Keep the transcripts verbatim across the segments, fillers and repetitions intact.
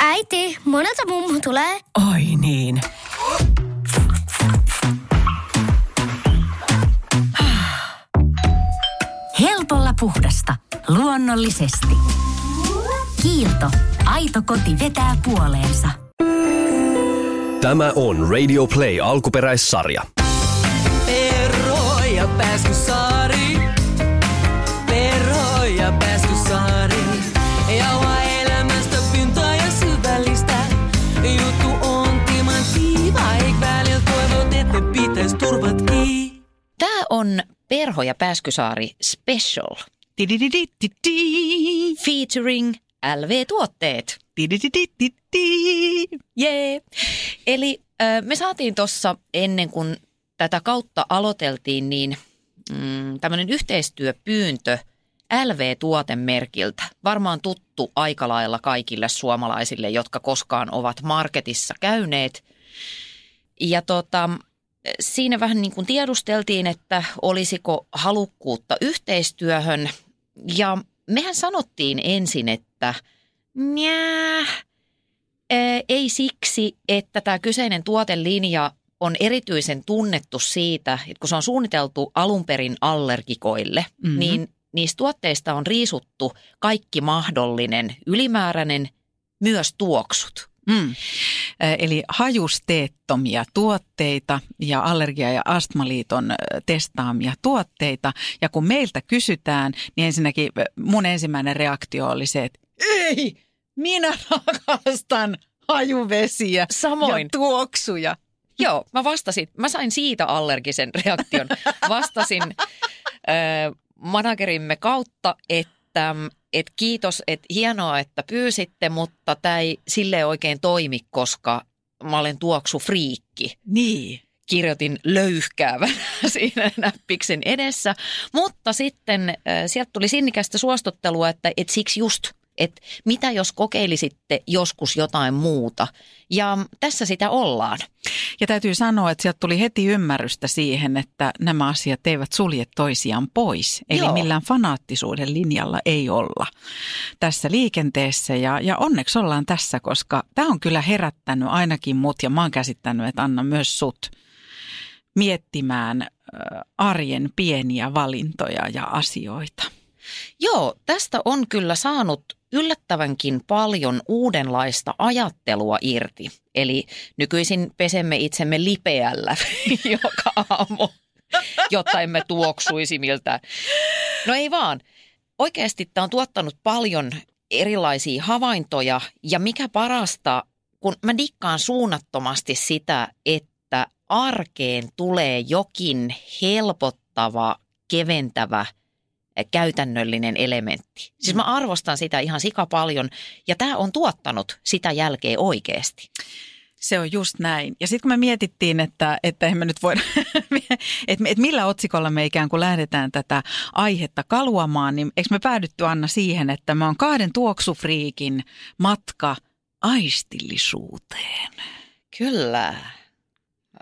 Äiti, monelta mummu tulee. Oi niin. Helpolla puhdasta. Luonnollisesti. Kiilto. Aito koti vetää puoleensa. Tämä on Radio Play alkuperäissarja. Perro ja Pääskysaari. Perro ja Pääskysaari. Jauha elämästä pintaa ja syvällistä. Juttu on timantiiva. Eik välillä toivot, että pitäis turvat kiinni. Tää on Perho ja Pääskysaari special. Tidididididi. Featuring L V-tuotteet. Tidididididi. Jee. Yeah. Eli äh, me saatiin tuossa ennen kuin tätä kautta aloiteltiin, niin mm, tämmöinen yhteistyöpyyntö L V-tuotemerkiltä. Varmaan tuttu aika lailla kaikille suomalaisille, jotka koskaan ovat marketissa käyneet. Ja tota... Siinä vähän niin kuin tiedusteltiin, että olisiko halukkuutta yhteistyöhön ja mehän sanottiin ensin, että nää, ei siksi, että tämä kyseinen tuotelinja on erityisen tunnettu siitä, että kun se on suunniteltu alun perin allergikoille, mm-hmm. niin niistä tuotteista on riisuttu kaikki mahdollinen ylimääräinen, myös tuoksut. Mm. Eli hajusteettomia tuotteita ja Allergia- ja Astmaliiton testaamia tuotteita. Ja kun meiltä kysytään, niin ensinnäkin mun ensimmäinen reaktio oli se, että ei, minä rakastan hajuvesiä Samoin. Ja tuoksuja. Joo, mä vastasin, mä sain siitä allergisen reaktion. Vastasin äh, managerimme kautta, että... Et kiitos, että hienoa, että pyysitte, mutta tämä ei silleen oikein toimi, koska mä olen tuoksufriikki. Niin. Kirjoitin löyhkäävän siinä näppiksen edessä, mutta sitten äh, sieltä tuli sinnikästä suostuttelua, että et siksi just, että mitä jos kokeilisitte joskus jotain muuta. Ja tässä sitä ollaan. Ja täytyy sanoa, että sieltä tuli heti ymmärrystä siihen, että nämä asiat eivät sulje toisiaan pois. Eli Joo. millään fanaattisuuden linjalla ei olla tässä liikenteessä. Ja, ja onneksi ollaan tässä, koska tämä on kyllä herättänyt ainakin mut ja mä oon käsittänyt, että Anna myös sut miettimään arjen pieniä valintoja ja asioita. Joo, tästä on kyllä saanut yllättävänkin paljon uudenlaista ajattelua irti. Eli nykyisin pesemme itsemme lipeällä joka aamu, jotta emme tuoksuisi miltään. No ei vaan. Oikeasti tämä on tuottanut paljon erilaisia havaintoja ja mikä parasta, kun mä dikkaan suunnattomasti sitä, että arkeen tulee jokin helpottava, keventävä käytännöllinen elementti. Siis mä arvostan sitä ihan sika paljon ja tämä on tuottanut sitä jälkeen oikeasti. Se on just näin. Ja sitten kun me mietittiin, että, että emme nyt voida, että et millä otsikolla me ikään kuin lähdetään tätä aihetta kaluamaan, niin eikö me päädytty Anna siihen, että mä oon kahden tuoksufriikin matka aistillisuuteen. Kyllä.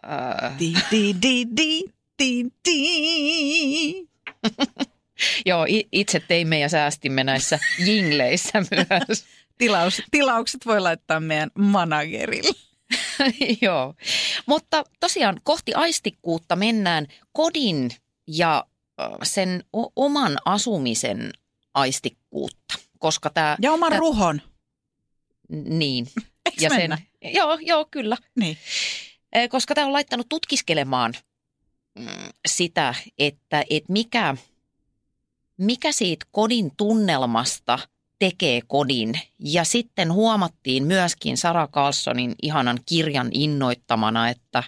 Uh. Di, di, di, di, di, di. Joo, itse teimme ja säästimme näissä jingleissä myös. Tilaus, tilaukset voi laittaa meidän managerille. Joo, mutta tosiaan kohti aistikkuutta mennään kodin ja sen o- oman asumisen aistikkuutta. Koska tää, ja oman tää... ruhon. Niin. Eiks ja mennä? Sen... Joo, joo, kyllä. Niin. Koska tämä on laittanut tutkiskelemaan sitä, että et mikä... Mikä siitä kodin tunnelmasta tekee kodin? Ja sitten huomattiin myöskin Sara Karlssonin ihanan kirjan innoittamana, että,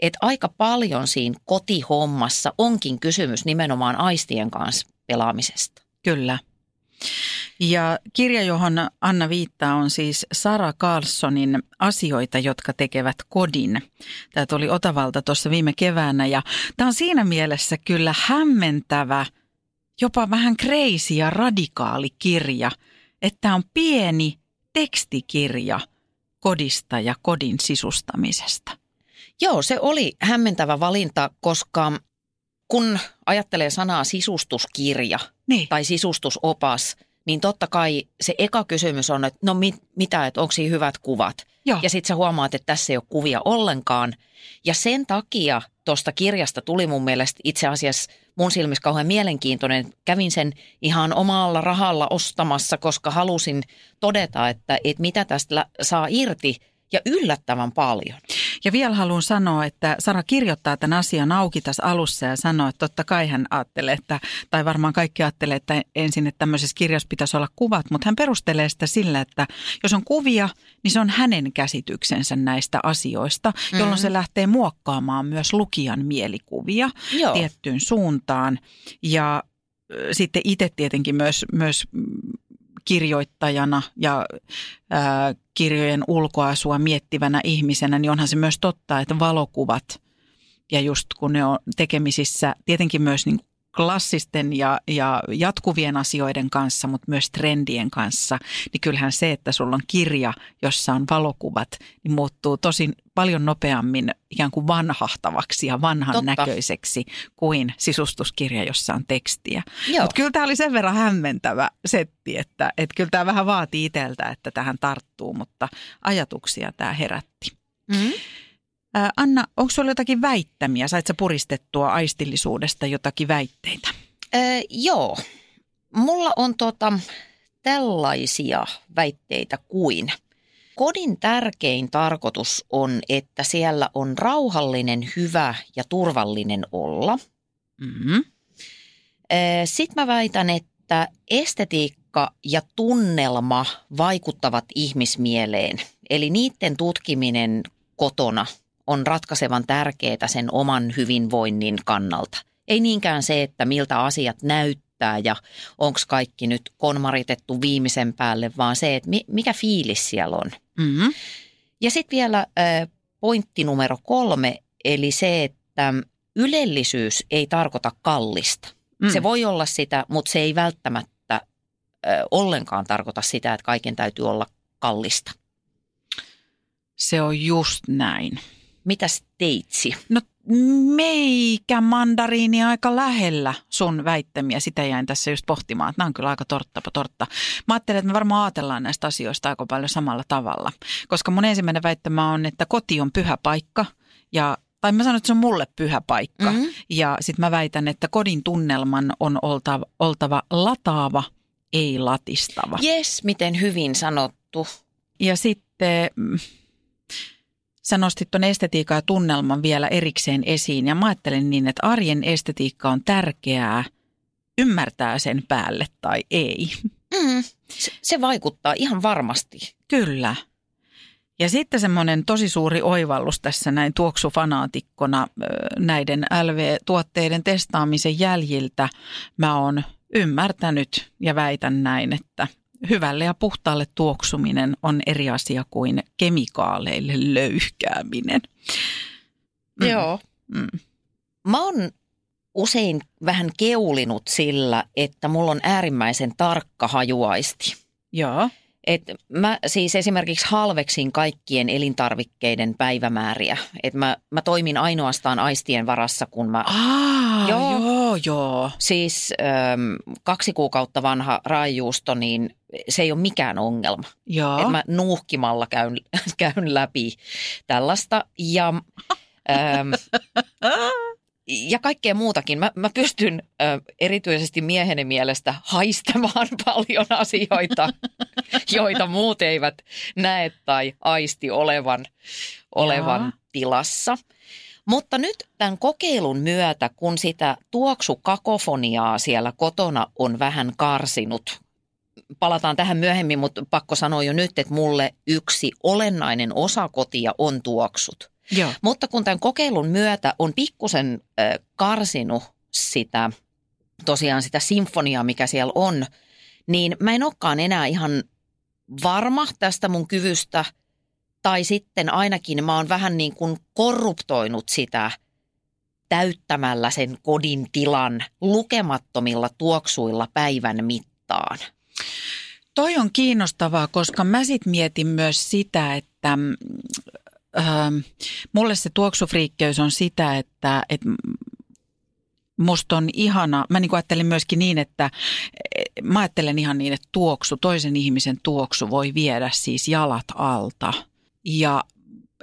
että aika paljon siinä kotihommassa onkin kysymys nimenomaan aistien kanssa pelaamisesta. Kyllä. Ja kirja, johon Anna viittaa, on siis Sara Karlssonin asioita, jotka tekevät kodin. Tämä tuli Otavalta tuossa viime keväänä ja tämä on siinä mielessä kyllä hämmentävä, jopa vähän crazy ja radikaali kirja, että on pieni tekstikirja kodista ja kodin sisustamisesta. Joo, se oli hämmentävä valinta, koska kun ajattelee sanaa sisustuskirja, niin. tai sisustusopas, niin totta kai se eka kysymys on, että no mit, mitä, että onko siinä hyvät kuvat. Joo. Ja sitten sä huomaat, että tässä ei ole kuvia ollenkaan. Ja sen takia tuosta kirjasta tuli mun mielestä itse asiassa mun silmissä kauhean mielenkiintoinen. Kävin sen ihan omalla rahalla ostamassa, koska halusin todeta, että, että mitä tästä saa irti ja yllättävän paljon. Ja vielä haluan sanoa, että Sara kirjoittaa tämän asian auki tässä alussa ja sanoo, että totta kai hän ajattelee, että, tai varmaan kaikki ajattelee, että ensin, että tämmöisessä kirjassa pitäisi olla kuvat, mutta hän perustelee sitä sillä, että jos on kuvia, niin se on hänen käsityksensä näistä asioista, jolloin mm-hmm. se lähtee muokkaamaan myös lukijan mielikuvia Joo. tiettyyn suuntaan. Ja äh, sitten itse tietenkin myös... myös kirjoittajana ja ää, kirjojen ulkoasua miettivänä ihmisenä, niin onhan se myös totta, että valokuvat ja just kun ne on tekemisissä tietenkin myös niin klassisten ja, ja jatkuvien asioiden kanssa, mutta myös trendien kanssa, niin kyllähän se, että sulla on kirja, jossa on valokuvat, niin muuttuu tosi paljon nopeammin ikään kuin vanhahtavaksi ja vanhan Totta. näköiseksi kuin sisustuskirja, jossa on tekstiä. Mutta kyllä tämä oli sen verran hämmentävä setti, että et kyllä tämä vähän vaatii itseltä, että tähän tarttuu, mutta ajatuksia tämä herätti. Mm-hmm. Anna, onko sinulla jotakin väittämiä? Sait sä puristettua aistillisuudesta jotakin väitteitä? Öö, joo. Mulla on tota, tällaisia väitteitä kuin. Kodin tärkein tarkoitus on, että siellä on rauhallinen, hyvä ja turvallinen olla. Mm-hmm. Öö, sitten mä väitän, että estetiikka ja tunnelma vaikuttavat ihmismieleen. Eli niiden tutkiminen kotona on ratkaisevan tärkeää sen oman hyvinvoinnin kannalta. Ei niinkään se, että miltä asiat näyttää ja onko kaikki nyt konmaritettu viimeisen päälle, vaan se, että mikä fiilis siellä on. Mm-hmm. Ja sitten vielä pointti numero kolme, eli se, että ylellisyys ei tarkoita kallista. Mm. Se voi olla sitä, mutta se ei välttämättä ollenkaan tarkoita sitä, että kaiken täytyy olla kallista. Se on just näin. Mitäs teitsi? No meikä mandariini aika lähellä sun väittämiä. Sitä jäin tässä just pohtimaan, että nämä on kyllä aika torttapa tortta. Mä ajattelen, että me varmaan ajatellaan näistä asioista aika paljon samalla tavalla. Koska mun ensimmäinen väittämä on, että koti on pyhä paikka. Ja, tai mä sanon, että se on mulle pyhä paikka. Mm-hmm. Ja sit mä väitän, että kodin tunnelman on oltava, oltava lataava, ei latistava. Jes, miten hyvin sanottu. Ja sitten... Sä nostit tuon estetiikan ja tunnelman vielä erikseen esiin ja mä ajattelen niin, että arjen estetiikka on tärkeää, ymmärtää sen päälle tai ei. Mm, se vaikuttaa ihan varmasti. Kyllä. Ja sitten semmoinen tosi suuri oivallus tässä näin tuoksufanaatikona näiden L V-tuotteiden testaamisen jäljiltä mä oon ymmärtänyt ja väitän näin, että... Hyvälle ja puhtaalle tuoksuminen on eri asia kuin kemikaaleille löyhkääminen. Mm. Joo. Mm. Mä oon usein vähän keulinut sillä, että mulla on äärimmäisen tarkka hajuaisti. Joo. Et mä siis esimerkiksi halveksin kaikkien elintarvikkeiden päivämääriä. Et mä, mä toimin ainoastaan aistien varassa, kun mä... Aa, joo, joo, joo. Siis äm, kaksi kuukautta vanha raajuusto, niin se ei ole mikään ongelma. Joo. Et mä nuuhkimalla käyn, käyn läpi tällaista ja... Äm, Ja kaikkea muutakin. Mä, mä pystyn ö, erityisesti mieheni mielestä haistamaan paljon asioita, joita muut eivät näe tai aisti olevan, olevan tilassa. Mutta nyt tämän kokeilun myötä, kun sitä tuoksukakofoniaa siellä kotona on vähän karsinut, palataan tähän myöhemmin, mutta pakko sanoa jo nyt, että mulle yksi olennainen osa kotia on tuoksut. Joo. Mutta kun tämän kokeilun myötä on pikkusen karsinut sitä, tosiaan sitä sinfoniaa, mikä siellä on, niin mä en olekaan enää ihan varma tästä mun kyvystä. Tai sitten ainakin mä oon vähän niin kuin korruptoinut sitä täyttämällä sen kodin tilan lukemattomilla tuoksuilla päivän mittaan. Toi on kiinnostavaa, koska mä sit mietin myös sitä, että... Öö, mulle se tuoksufriikkeys on sitä, että et musta on ihana. Mä niin ajattelin myöskin niin, että mä ajattelen ihan niin, että tuoksu, toisen ihmisen tuoksu voi viedä siis jalat alta. Ja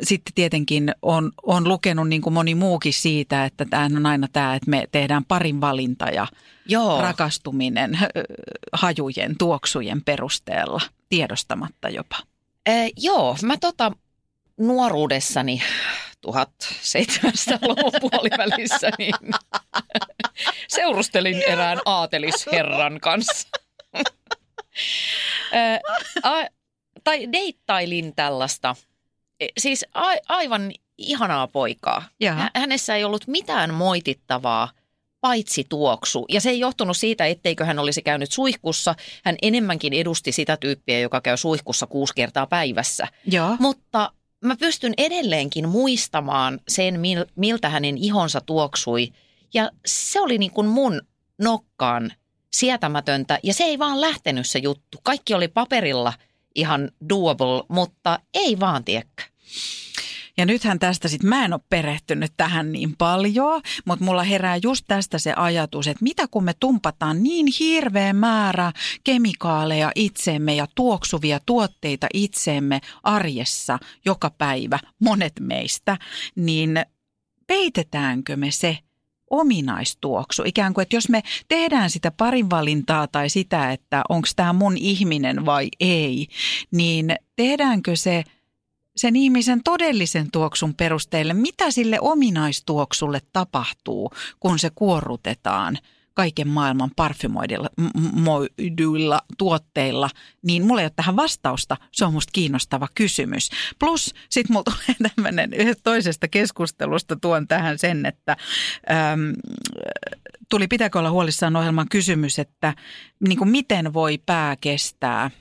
sitten tietenkin on, on lukenut niin kuin moni muukin siitä, että tämähän on aina tämä, että me tehdään parin valinta ja Joo. rakastuminen hajujen, tuoksujen perusteella, tiedostamatta jopa. Eh, joo, mä tota nuoruudessani tuhatseitsemänsataaluvun puolivälissä niin seurustelin erään aatelisherran kanssa. eh, a, tai deittailin tällaista. Siis a, aivan ihanaa poikaa. Jaha. Hänessä ei ollut mitään moitittavaa, paitsi tuoksu. Ja se ei johtunut siitä, etteikö hän olisi käynyt suihkussa. Hän enemmänkin edusti sitä tyyppiä, joka käy suihkussa kuusi kertaa päivässä. Jaha. Mutta mä pystyn edelleenkin muistamaan sen, miltä hänen ihonsa tuoksui. Ja se oli niin kuin mun nokkaan sietämätöntä. Ja se ei vaan lähtenyt se juttu. Kaikki oli paperilla ihan doable, mutta ei vaan tiekkä. Ja nythän tästä sitten, mä en ole perehtynyt tähän niin paljon, mutta mulla herää just tästä se ajatus, että mitä kun me tumpataan niin hirveä määrä kemikaaleja itseemme ja tuoksuvia tuotteita itseemme arjessa joka päivä, monet meistä, niin peitetäänkö me se ominaistuoksu? Ikään kuin, että jos me tehdään sitä parinvalintaa tai sitä, että onko tämä mun ihminen vai ei, niin tehdäänkö se sen ihmisen todellisen tuoksun perusteelle, mitä sille ominaistuoksulle tapahtuu, kun se kuorrutetaan kaiken maailman parfymoiduilla tuotteilla, niin mulla ei ole tähän vastausta. Se on musta kiinnostava kysymys. Plus sitten mulla tulee tämmöinen toisesta keskustelusta tuon tähän sen, että äm, tuli pitääkö olla huolissaan ohjelman kysymys, että niin kuin miten voi pää kestää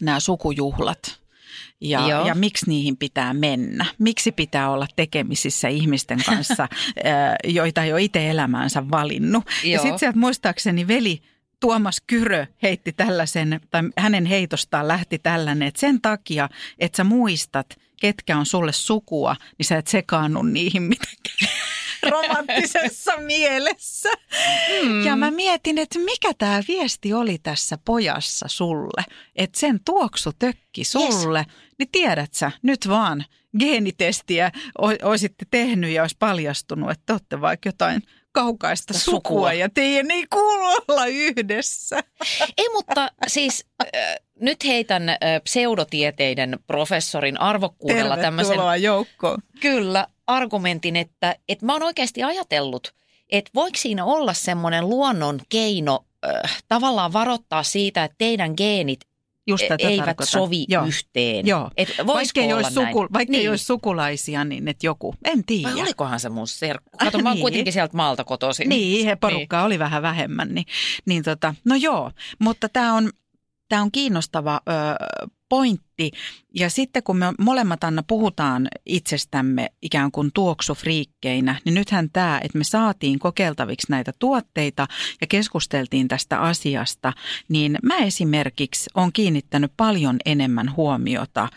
nämä sukujuhlat. Ja, ja miksi niihin pitää mennä? Miksi pitää olla tekemisissä ihmisten kanssa, joita ei ole itse elämäänsä valinnut? Joo. Ja sitten sieltä muistaakseni veli Tuomas Kyrö heitti tällaisen, tai hänen heitostaan lähti tällainen, että sen takia, että sä muistat, ketkä on sulle sukua, niin sä et sekaannu niihin mitenkään romanttisessa mielessä. Mm. Ja mä mietin, että mikä tämä viesti oli tässä pojassa sulle, että sen tuoksu tökki sulle, yes. niin tiedät sä, nyt vaan geenitestiä olisitte tehnyt ja olisi paljastunut, että te olette vaikka jotain kaukaista sukua. sukua ja teidän ei kuulu olla yhdessä. Ei, mutta siis äh, nyt heitän äh, pseudotieteiden professorin arvokkuudella tämmöisen kyllä, argumentin, että et mä oon oikeasti ajatellut, että voiko siinä olla semmoinen luonnon keino äh, tavallaan varoittaa siitä, että teidän geenit Just tätä eivät tarkoitan. sovi Joo. yhteen. Joo. Et vaikka ei olisi, suku, vaikka niin. ei olisi sukulaisia, niin että joku, en tiedä. Vai olikohan se mun serkku? Kato, ah, mä oon niin. kuitenkin sieltä maalta kotoisin. Niin, he porukkaa niin. oli vähän vähemmän. Niin, niin tota, no joo, mutta tämä on, tää on kiinnostava ö, pointti. Ja sitten kun me molemmat, Anna, puhutaan itsestämme ikään kuin tuoksufriikkeinä, niin nythän tämä, että me saatiin kokeiltaviksi näitä tuotteita ja keskusteltiin tästä asiasta, niin mä esimerkiksi olen kiinnittänyt paljon enemmän huomiota ä,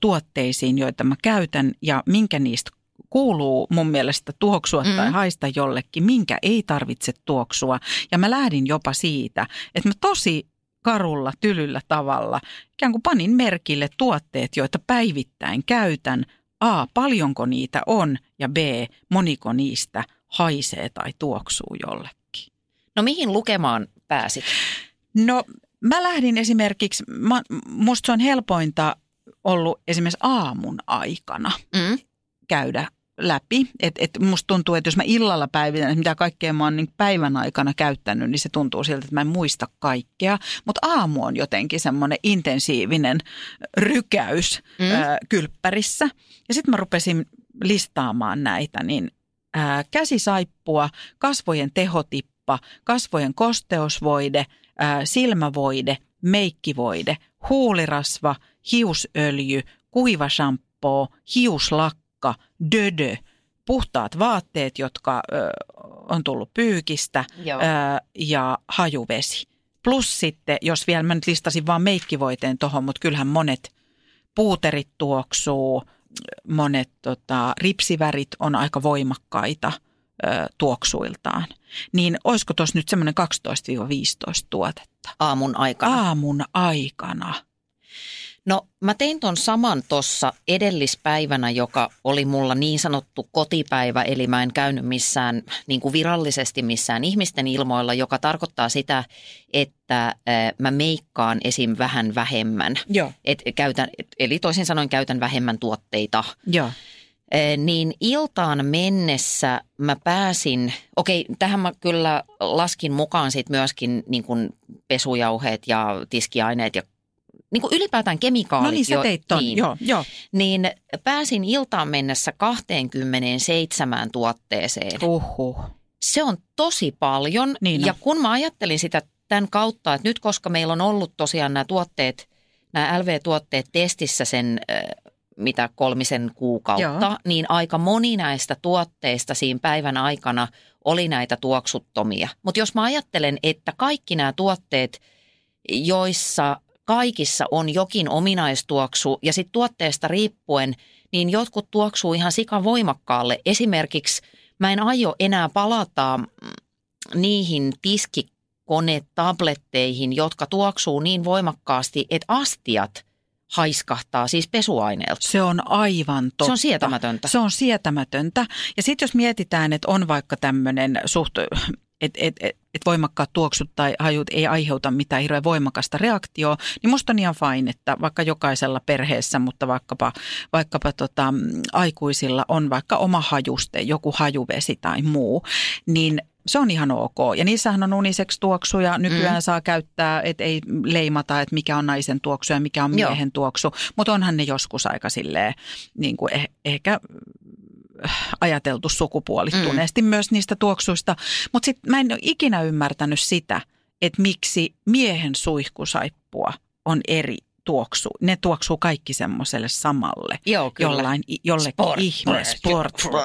tuotteisiin, joita mä käytän ja minkä niistä kuuluu mun mielestä tuoksua mm. tai haista jollekin, minkä ei tarvitse tuoksua. Ja mä lähdin jopa siitä, että mä tosi karulla, tylyllä tavalla ikään kuin panin merkille tuotteet, joita päivittäin käytän. A, paljonko niitä on ja B, moniko niistä haisee tai tuoksuu jollekin. No mihin lukemaan pääsit? No mä lähdin esimerkiksi, mä, musta se on helpointa ollut esimerkiksi aamun aikana mm. käydä läpi. Et, et musta tuntuu, että jos mä illalla päivitän, että mitä kaikkea mä oon niin päivän aikana käyttänyt, niin se tuntuu siltä, että mä en muista kaikkea. Mutta aamu on jotenkin semmoinen intensiivinen rykäys mm. ää, kylppärissä. Ja sitten mä rupesin listaamaan näitä, niin ää, käsisaippua, kasvojen tehotippa, kasvojen kosteusvoide, ää, silmävoide, meikkivoide, huulirasva, hiusöljy, kuivashampoo, hiuslakka, dödö, puhtaat vaatteet, jotka ö, on tullut pyykistä ö, ja hajuvesi. Plus sitten, jos vielä mä nyt listasin vaan meikkivoiteen tohon, mutta kyllähän monet puuterit tuoksuu, monet tota, ripsivärit on aika voimakkaita. tuoksuiltaan, niin olisiko tuossa nyt semmoinen kaksitoista viisitoista tuotetta? Aamun aikana. Aamun aikana. No mä tein ton saman tuossa edellispäivänä, joka oli mulla niin sanottu kotipäivä, eli mä en käynyt missään niin kuin virallisesti missään ihmisten ilmoilla, joka tarkoittaa sitä, että mä meikkaan esim. Vähän vähemmän. Joo. Et käytän, eli toisin sanoen käytän vähemmän tuotteita. Joo. Niin iltaan mennessä mä pääsin, okei, tähän mä kyllä laskin mukaan sit myöskin niin kun pesujauheet ja tiskiaineet ja niin kun ylipäätään kemikaalit. No niin, sä teit ton, niin, joo, joo. Niin pääsin iltaan mennessä kaksikymmentäseitsemän tuotteeseen. Uhuh. Se on tosi paljon. Niin on. Ja kun mä ajattelin sitä tämän kautta, että nyt koska meillä on ollut tosiaan nämä tuotteet, nämä L V-tuotteet testissä sen mitä kolmisen kuukautta, joo, niin aika moni näistä tuotteista siinä päivän aikana oli näitä tuoksuttomia. Mutta jos mä ajattelen, että kaikki nämä tuotteet, joissa kaikissa on jokin ominaistuoksu ja sitten tuotteesta riippuen, niin jotkut tuoksuu ihan sikavoimakkaalle. Esimerkiksi mä en aio enää palata niihin tiskikonetabletteihin, jotka tuoksuu niin voimakkaasti, että astiat haiskahtaa siis pesuaineelta. Se on aivan totta. Se on sietämätöntä. Se on sietämätöntä. Ja sitten jos mietitään, että on vaikka tämmöinen suht, että et, et, et voimakkaat tuoksut tai hajut ei aiheuta mitään hirveän voimakasta reaktioa, niin musta on ihan fine, että vaikka jokaisella perheessä, mutta vaikkapa, vaikkapa tota, aikuisilla on vaikka oma hajuste, joku hajuvesi tai muu, niin se on ihan ok. Ja niissähän on unisex-tuoksuja. Nykyään mm. saa käyttää, että ei leimata, että mikä on naisen tuoksu ja mikä on miehen Joo. tuoksu. Mutta onhan ne joskus aika silleen, niin kuin eh- ehkä ajateltu sukupuolittuneesti mm. myös niistä tuoksuista. Mutta sitten mä en ole ikinä ymmärtänyt sitä, että miksi miehen suihkusaippua on eri tuoksu. Ne tuoksuu kaikki semmoiselle samalle. Joo, kyllä. Jollain, jollekin sport, ihme, sport, sport, sport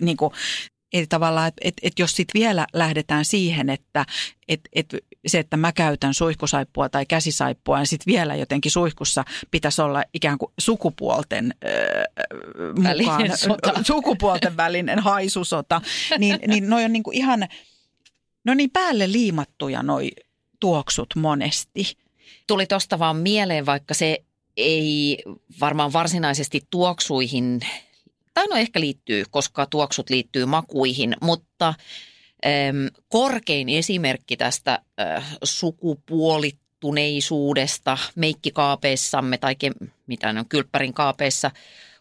niin kuin, eli tavallaan, että et, et jos sitten vielä lähdetään siihen, että et, et se, että mä käytän suihkusaippua tai käsisaippua, niin sitten vielä jotenkin suihkussa pitäisi olla ikään kuin sukupuolten, äh, mukaan, sukupuolten välinen haisusota, niin, niin noi on niinku ihan, no niin päälle liimattuja noi tuoksut monesti. Tuli tuosta vaan mieleen, vaikka se ei varmaan varsinaisesti tuoksuihin, tai no ehkä liittyy, koska tuoksut liittyy makuihin, mutta äm, korkein esimerkki tästä äh, sukupuolittuneisuudesta meikkikaapeissamme tai ke- mitä ne on, kylppärin kaapeissa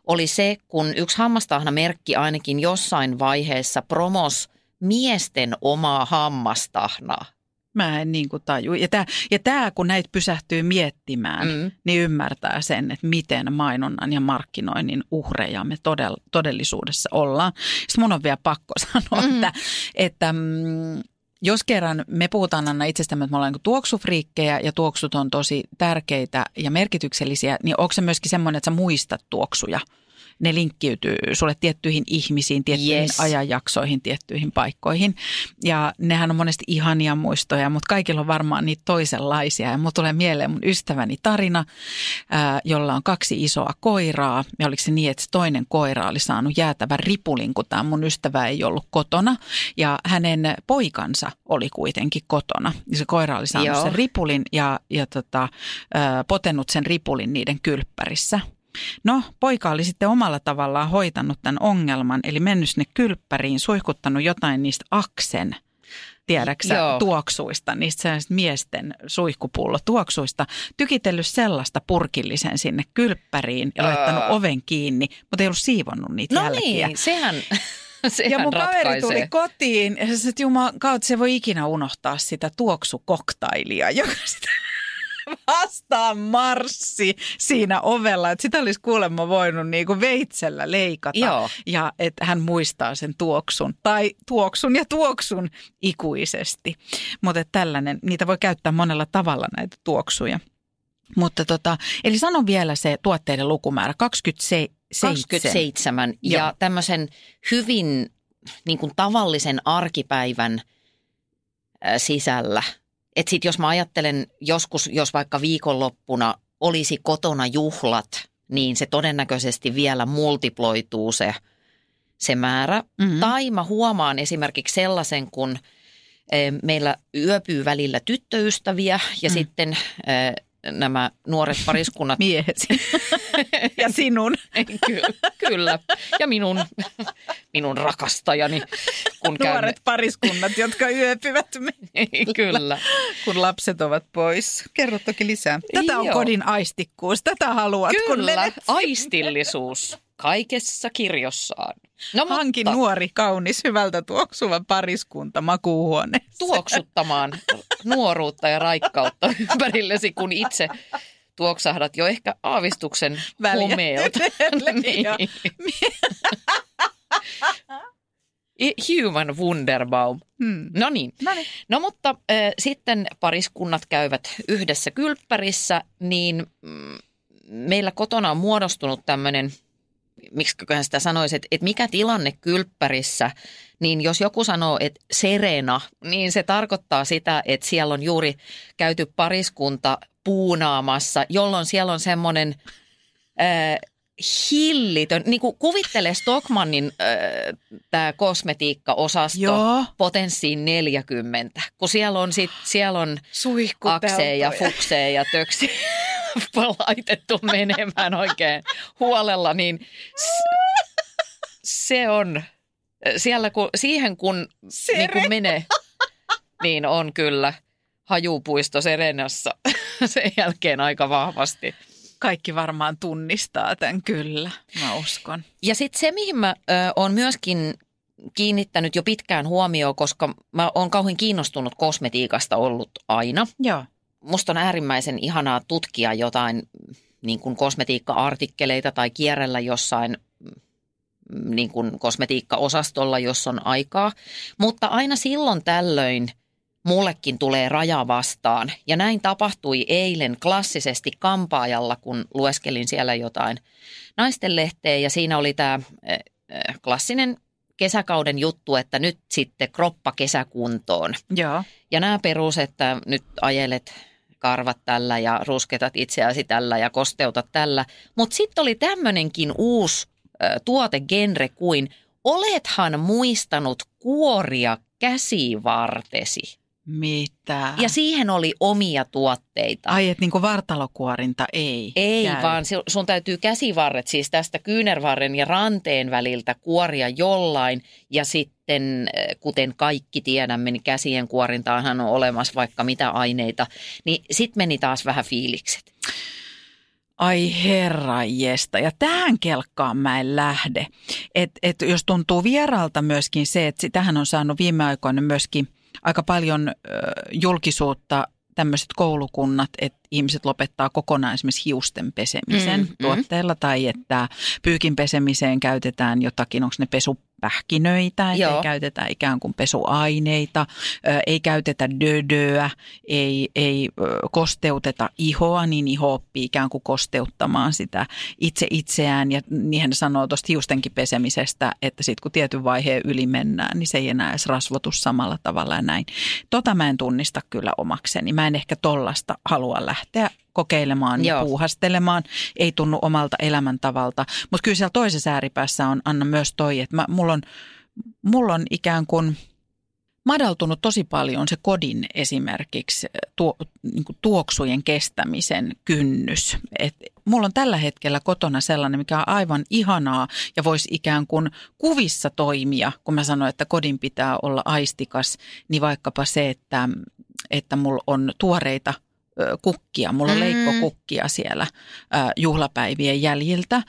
oli se, kun yksi hammastahnamerkki ainakin jossain vaiheessa promos miesten omaa hammastahnaa. Mä en niin kuin taju. Ja tää, ja tää, kun näitä pysähtyy miettimään, mm. niin ymmärtää sen, että miten mainonnan ja markkinoinnin uhreja me todell, todellisuudessa ollaan. Sitten mun on vielä pakko sanoa, mm. että, että jos kerran me puhutaan Anna itsestämme, että me ollaan niin tuoksufriikkejä ja tuoksut on tosi tärkeitä ja merkityksellisiä, niin onko se myöskin semmoinen, että sä muistat tuoksuja? Ne linkkiytyy sulle tiettyihin ihmisiin, tiettyihin yes. ajanjaksoihin, tiettyihin paikkoihin. Ja nehän on monesti ihania muistoja, mutta kaikilla on varmaan niitä toisenlaisia. Ja mun tulee mieleen mun ystäväni Tarina, ää, jolla on kaksi isoa koiraa. Ja oliko se niin, että toinen koira oli saanut jäätävän ripulin, kun tämä mun ystävä ei ollut kotona. Ja hänen poikansa oli kuitenkin kotona. Ja se koira oli saanut Joo. sen ripulin ja, ja tota, ää, potenut sen ripulin niiden kylppärissä. No, poika oli sitten omalla tavallaan hoitanut tämän ongelman, eli mennyt sinne kylppäriin, suihkuttanut jotain niistä aksen, tiedäksä, Joo. tuoksuista, niistä miesten suihkupullotuoksuista, tykitellyt sellaista purkillisen sinne kylppäriin ja laittanut uh. oven kiinni, mutta ei ollut siivonnut niitä no jälkiä. No niin, sehän... Sehän ja mun ratkaisee. Kaveri tuli kotiin ja sanoi, että juman kautta se voi ikinä unohtaa sitä tuoksukoktailia, joka sitä... vastaan marssi siinä ovella, että sitä olisi kuulemma voinut niin kuin veitsellä leikata. Joo. Ja että hän muistaa sen tuoksun tai tuoksun ja tuoksun ikuisesti. Mutta tällainen, niitä voi käyttää monella tavalla näitä tuoksuja. Mutta tota, eli sanon vielä se tuotteiden lukumäärä, kaksikymmentäseitsemän Joo. Ja tämmöisen hyvin niin kuin tavallisen arkipäivän sisällä. Että sitten jos mä ajattelen joskus, jos vaikka viikonloppuna olisi kotona juhlat, niin se todennäköisesti vielä multiploituu se, se määrä. Mm-hmm. Tai mä huomaan esimerkiksi sellaisen, kun meillä yöpyy välillä tyttöystäviä ja mm. sitten nämä nuoret pariskunnat. Miehet. Ja sinun. Ky- kyllä. Ja minun, minun rakastajani. Kun nuoret käymme... pariskunnat, jotka yöpyvät meillä. Kyllä. Kun lapset ovat pois. Kerro toki lisää. Tätä on Joo. kodin aistikkuus. Tätä haluat, kyllä. kun menet. Aistillisuus. Kaikessa kirjossaan. No, hankin mutta... nuori, kaunis, hyvältä tuoksuva pariskunta makuuhuoneessa. Tuoksuttamaan nuoruutta ja raikkautta ympärillesi, kun itse tuoksahdat jo ehkä aavistuksen homeelta. Niin. Human Wunderbaum. Hmm. No niin. No mutta äh, sitten pariskunnat käyvät yhdessä kylppärissä, niin mm, meillä kotona on muodostunut tämmöinen... Miksiköhän sitä sanoisi, että, että mikä tilanne kylppärissä, niin jos joku sanoo, että serena, niin se tarkoittaa sitä, että siellä on juuri käyty pariskunta puunaamassa, jolloin siellä on semmoinen äh, hillitön, niin kuin kuvittele Stockmannin äh, tämä kosmetiikkaosasto Joo. potenssiin neljäkymmentä, kun siellä on, sit, siellä on akseen ja fukseen ja töksiin. Laitettu menemään oikein huolella, niin se on, siellä kun, siihen kun, niin kun menee, niin on kyllä hajupuisto Serenassa sen jälkeen aika vahvasti. Kaikki varmaan tunnistaa tämän, kyllä, mä uskon. Ja sitten se, mihin mä oon myöskin kiinnittänyt jo pitkään huomioon, koska mä oon kauhean kiinnostunut kosmetiikasta ollut aina. Joo. Musta on äärimmäisen ihanaa tutkia jotain niin kuin kosmetiikka-artikkeleita tai kierrellä jossain niin kuin kosmetiikkaosastolla, jos on aikaa. Mutta aina silloin tällöin mullekin tulee raja vastaan. Ja näin tapahtui eilen klassisesti kampaajalla, kun lueskelin siellä jotain naistenlehteä. Ja siinä oli tämä klassinen kesäkauden juttu, että nyt sitten kroppa kesäkuntoon. Joo. Ja nämä perus, että nyt ajelet... karvat tällä ja rusketat itseäsi tällä ja kosteutat tällä. Mutta sitten oli tämmöinenkin uusi ä, tuotegenre kuin olethan muistanut kuoria käsivartesi. Mitä? Ja siihen oli omia tuotteita. Ai, että niinku vartalokuorinta ei. Ei, käy. Vaan sun täytyy käsivarret, siis tästä kyynärvarren ja ranteen väliltä kuoria jollain. Ja sitten, kuten kaikki tiedämme, niin käsien kuorintaanhan on olemassa vaikka mitä aineita. Niin sit meni taas vähän fiilikset. Ai herranjesta. Ja tähän kelkkaan mä en lähde. Et, et jos tuntuu vieralta myöskin se, että sitähän on saanut viime aikoina myöskin... Aika paljon julkisuutta tämmöiset koulukunnat, että ihmiset lopettaa kokonaan esimerkiksi hiusten pesemisen mm, tuotteella mm. tai että pyykin pesemiseen käytetään jotakin, onko ne pesupähkinöitä, ei käytetä ikään kuin pesuaineita, ei käytetä dödöä, ei, ei kosteuteta ihoa, niin iho oppii ikään kuin kosteuttamaan sitä itse itseään ja niinhän sanoo tuosta hiustenkin pesemisestä, että sitten kun tietyn vaiheen yli mennään, niin se ei enää edes rasvotu samalla tavalla ja näin. Tota mä en tunnista kyllä omakseni, mä en ehkä tollasta halua lähteä. Lähteä kokeilemaan ja Joo. puuhastelemaan. Ei tunnu omalta elämäntavalta. Mutta kyllä siellä toisessa ääripäässä on, Anna, myös toi, että mä, mulla, on, mulla on ikään kuin madaltunut tosi paljon se kodin esimerkiksi tuo, niin kuin tuoksujen kestämisen kynnys. Et mulla on tällä hetkellä kotona sellainen, mikä on aivan ihanaa ja voisi ikään kuin kuvissa toimia, kun mä sanoin, että kodin pitää olla aistikas, niin vaikkapa se, että, että mulla on tuoreita kukkia. Mulla on leikkokukkia siellä juhlapäivien jäljiltä.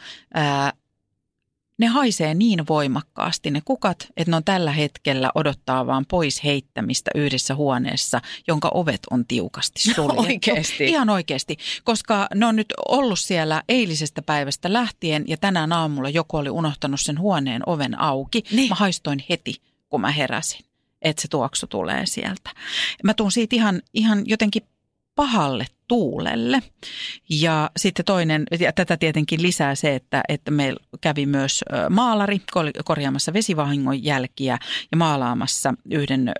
Ne haisee niin voimakkaasti ne kukat, että ne on tällä hetkellä odottaa vaan pois heittämistä yhdessä huoneessa, jonka ovet on tiukasti suljettu. No, oikeasti. Ihan oikeasti, koska ne on nyt ollut siellä eilisestä päivästä lähtien ja tänään aamulla joku oli unohtanut sen huoneen oven auki. Niin. Mä haistoin heti, kun mä heräsin, että se tuoksu tulee sieltä. Mä tuun siitä ihan, ihan jotenkin pahalle tuulelle. Ja sitten toinen, ja tätä tietenkin lisää se, että, että meillä kävi myös maalari korjaamassa vesivahingon jälkiä ja maalaamassa yhden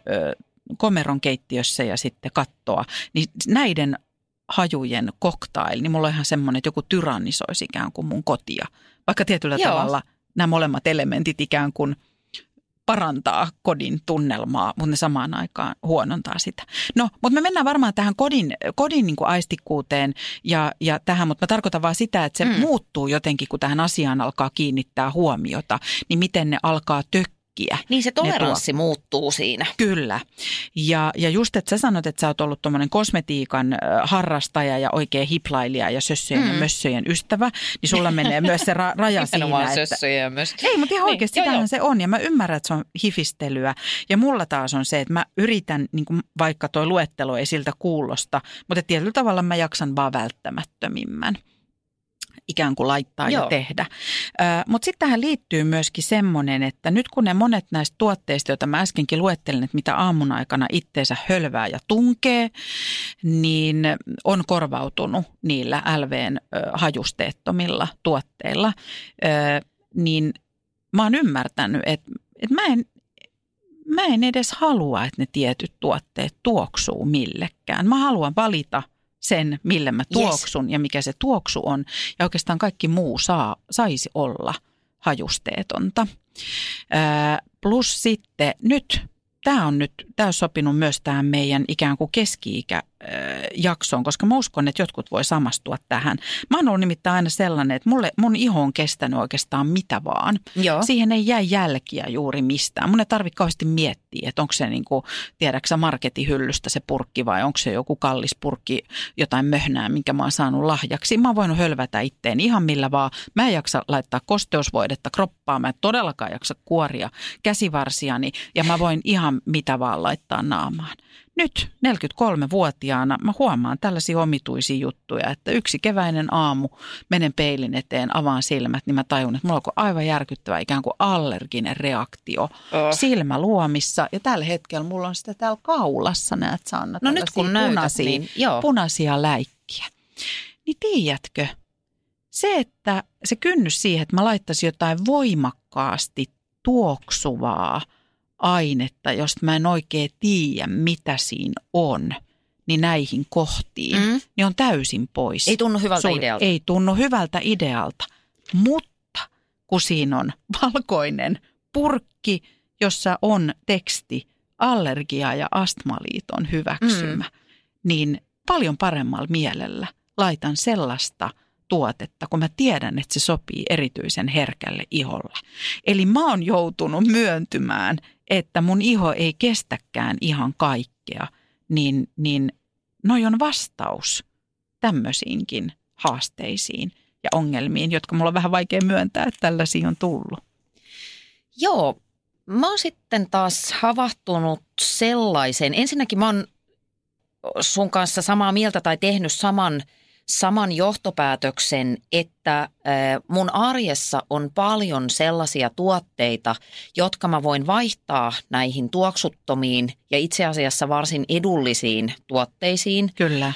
komeron keittiössä ja sitten kattoa. Niin näiden hajujen cocktail, niin mulla on ihan semmoinen, että joku tyrannisoisi ikään kuin mun kotia, vaikka tietyllä Joo. tavalla nämä molemmat elementit ikään kuin parantaa kodin tunnelmaa, mutta ne samaan aikaan huonontaa sitä. No, mutta me mennään varmaan tähän kodin, kodin niin kuin aistikkuuteen ja, ja tähän, mutta mä tarkoitan vaan sitä, että se mm. muuttuu jotenkin, kun tähän asiaan alkaa kiinnittää huomiota, niin miten ne alkaa tökkiä. Niin se toleranssi tuo... muuttuu siinä. Kyllä. Ja, ja just, että sä sanot, että sä oot ollut tuommoinen kosmetiikan harrastaja ja oikea hiplailija ja sössöjen mm. ja mössöjen ystävä, niin sulla menee myös se ra- raja siinä. Että... myös. Ei, mutta ihan oikeasti niin, sitähän jo, se on ja mä ymmärrän, että se on hifistelyä. Ja mulla taas on se, että mä yritän, niin kuin, vaikka toi luettelo ei siltä kuulosta, mutta tietyllä tavalla mä jaksan vaan välttämättömimmän ikään kuin laittaa Joo. ja tehdä. Mutta sitten tähän liittyy myöskin semmoinen, että nyt kun ne monet näistä tuotteista, joita mä äskenkin luettelin, että mitä aamun aikana itteensä hölvää ja tunkee, niin on korvautunut niillä LVn hajusteettomilla tuotteilla. Ö, niin mä oon ymmärtänyt, että, että mä, en, mä en edes halua, että ne tietyt tuotteet tuoksuu millekään. Mä haluan valita sen, millä mä tuoksun yes. ja mikä se tuoksu on. Ja oikeastaan kaikki muu saa, saisi olla hajusteetonta. Ää, plus sitten nyt, tämä on nyt, tämä on sopinut myös tähän meidän ikään kuin keski-ikäjaksoon, koska mä uskon, että jotkut voi samastua tähän. Mä oon ollut nimittäin aina sellainen, että mulle, mun iho on kestänyt oikeastaan mitä vaan. Joo. Siihen ei jää jälkiä juuri mistään. Mun ei tarvitse kauheasti miettiä, että onko se niin kuin, tiedätkö sä, marketin hyllystä se purkki vai onko se joku kallis purkki, jotain möhnää, minkä mä oon saanut lahjaksi. Mä oon voinut hölvätä itteen ihan millä vaan. Mä en jaksa laittaa kosteusvoidetta kroppaa, mä en todellakaan jaksa kuoria käsivarsiani ja mä voin ihan mitä vaan laittaa naamaan. Nyt neljäkymmentäkolmevuotiaana mä huomaan tällaisia omituisia juttuja, että yksi keväinen aamu menen peilin eteen, avaan silmät, niin mä tajun, että mulla onko aivan järkyttävä ikään kuin allerginen reaktio oh. silmäluomissa. Ja tällä hetkellä mulla on sitä täällä kaulassa, näet Sanna, no nyt kun näytät, punaisia, niin, punaisia läikkiä. Niin tiedätkö, se, että se kynnys siihen, että mä laittaisin jotain voimakkaasti tuoksuvaa ainetta, josta mä en oikein tiedä, mitä siinä on, niin näihin kohtiin, mm. niin on täysin pois. Ei tunnu hyvältä Sul, idealta. Ei tunnu hyvältä idealta, mutta kun siinä on valkoinen purkki, jossa on teksti Allergia- ja astmaliiton hyväksymä, mm. niin paljon paremmalla mielellä laitan sellaista tuotetta, kun mä tiedän, että se sopii erityisen herkälle iholle. Eli mä oon joutunut myöntymään, että mun iho ei kestäkään ihan kaikkea, niin, niin noi on vastaus tämmöisiinkin haasteisiin ja ongelmiin, jotka mulla on vähän vaikea myöntää, että tällaisia on tullut. Joo, mä oon sitten taas havahtunut sellaiseen. Ensinnäkin mä oon sun kanssa samaa mieltä tai tehnyt saman Saman johtopäätöksen, että mun arjessa on paljon sellaisia tuotteita, jotka mä voin vaihtaa näihin tuoksuttomiin ja itse asiassa varsin edullisiin tuotteisiin. Kyllä.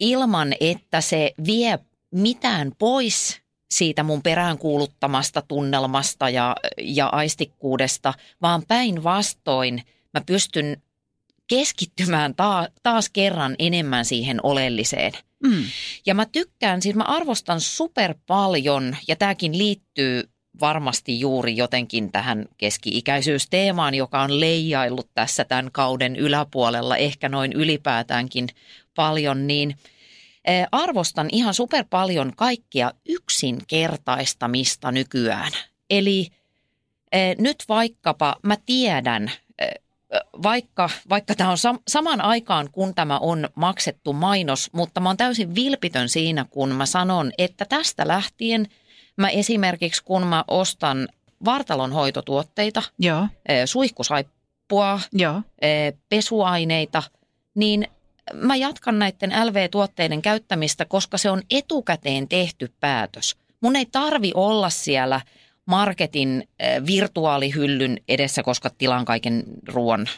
Ilman, että se vie mitään pois siitä mun peräänkuuluttamasta tunnelmasta ja, ja aistikkuudesta, vaan päinvastoin mä pystyn keskittymään taas, taas kerran enemmän siihen oleelliseen. Mm. Ja mä tykkään, siis mä arvostan super paljon, ja tääkin liittyy varmasti juuri jotenkin tähän keski-ikäisyysteemaan, joka on leijaillut tässä tämän kauden yläpuolella, ehkä noin ylipäätäänkin paljon, niin arvostan ihan super paljon kaikkia yksinkertaistamista nykyään. Eli nyt vaikkapa mä tiedän, Vaikka, vaikka tämä on sam- samaan aikaan, kun tämä on maksettu mainos, mutta mä oon täysin vilpitön siinä, kun mä sanon, että tästä lähtien mä esimerkiksi, kun mä ostan vartalonhoitotuotteita, Joo. suihkusaippua, Joo. pesuaineita, niin mä jatkan näiden L V-tuotteiden käyttämistä, koska se on etukäteen tehty päätös. Mun ei tarvi olla siellä marketin virtuaalihyllyn edessä, koska tilaan kaiken ruoan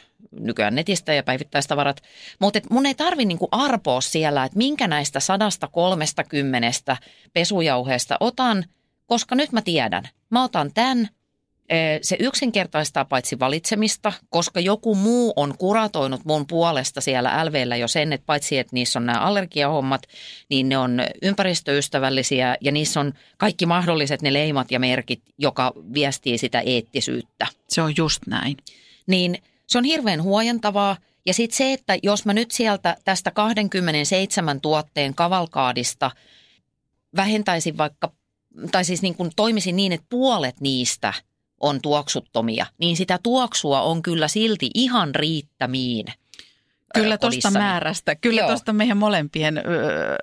nykyään netistä ja päivittäistavarat. Mutta mun ei tarvitse niinku arpoa siellä, että minkä näistä sadasta kolmesta kymmenestä pesujauheesta otan, koska nyt mä tiedän. Mä otan tämän Se yksinkertaistaa paitsi valitsemista, koska joku muu on kuratoinut mun puolesta siellä LVllä jo sen, että paitsi että niissä on nämä allergiahommat, niin ne on ympäristöystävällisiä ja niissä on kaikki mahdolliset ne leimat ja merkit, joka viestii sitä eettisyyttä. Se on just näin. Niin se on hirveän huojentavaa. Ja sitten se, että jos mä nyt sieltä tästä kaksikymmentäseitsemän tuotteen kavalkaadista vähentäisin vaikka, tai siis niin kuin toimisin niin, että puolet niistä on tuoksuttomia, niin sitä tuoksua on kyllä silti ihan riittämiin. Kyllä tuosta määrästä, kyllä tuosta meidän molempien öö,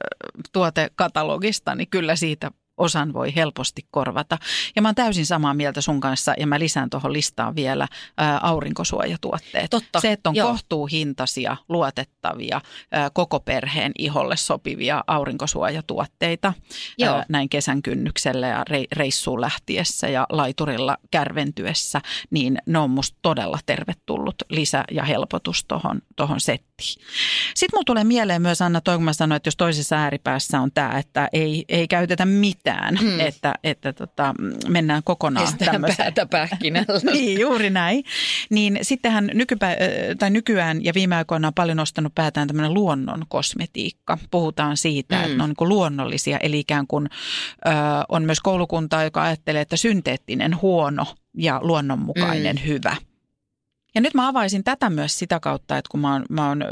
tuotekatalogista, niin kyllä siitä osan voi helposti korvata. Ja mä oon täysin samaa mieltä sun kanssa, ja mä lisään tuohon listaan vielä ää, aurinkosuojatuotteet. Totta, se, että on joo. kohtuuhintaisia, luotettavia, ää, koko perheen iholle sopivia aurinkosuojatuotteita ää, näin kesän kynnyksellä ja re, reissuun lähtiessä ja laiturilla kärventyessä, niin ne on musta todella tervetullut lisä ja helpotus tohon, tohon settiin. Sitten mun tulee mieleen myös, Anna, toi kun mä sanoin, että jos toisessa ääripäässä on tämä, että ei, ei käytetä mitään, Mm. että, että tota, mennään kokonaan tämmöiseen pähkinällä. Niin, juuri näin. Niin sittenhän nykypä- tai nykyään ja viime aikoina on paljon nostanut päätään tämmöinen luonnon kosmetiikka. Puhutaan siitä, mm. että ne on niin kuin luonnollisia, eli ikään kuin ö, on myös koulukuntaa, joka ajattelee, että synteettinen huono ja luonnonmukainen mm. hyvä. Ja nyt mä avaisin tätä myös sitä kautta, että kun mä oon, mä oon ö,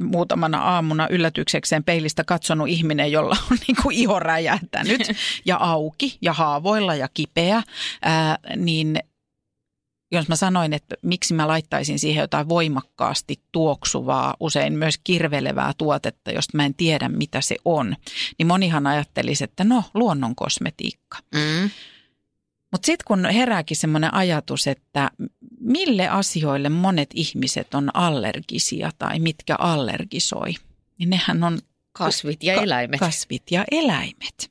muutamana aamuna yllätyksekseen peilistä katsonut ihminen, jolla on niin kuin iho räjähtänyt ja auki ja haavoilla ja kipeä, ää, niin jos mä sanoin, että miksi mä laittaisin siihen jotain voimakkaasti tuoksuvaa, usein myös kirvelevää tuotetta, josta mä en tiedä mitä se on, niin monihan ajattelisi, että no luonnon kosmetiikka. Mm. Mutta sitten kun herääkin semmoinen ajatus, että mille asioille monet ihmiset on allergisia tai mitkä allergisoi, niin nehän on kasvit ja ka- eläimet. Kasvit ja eläimet.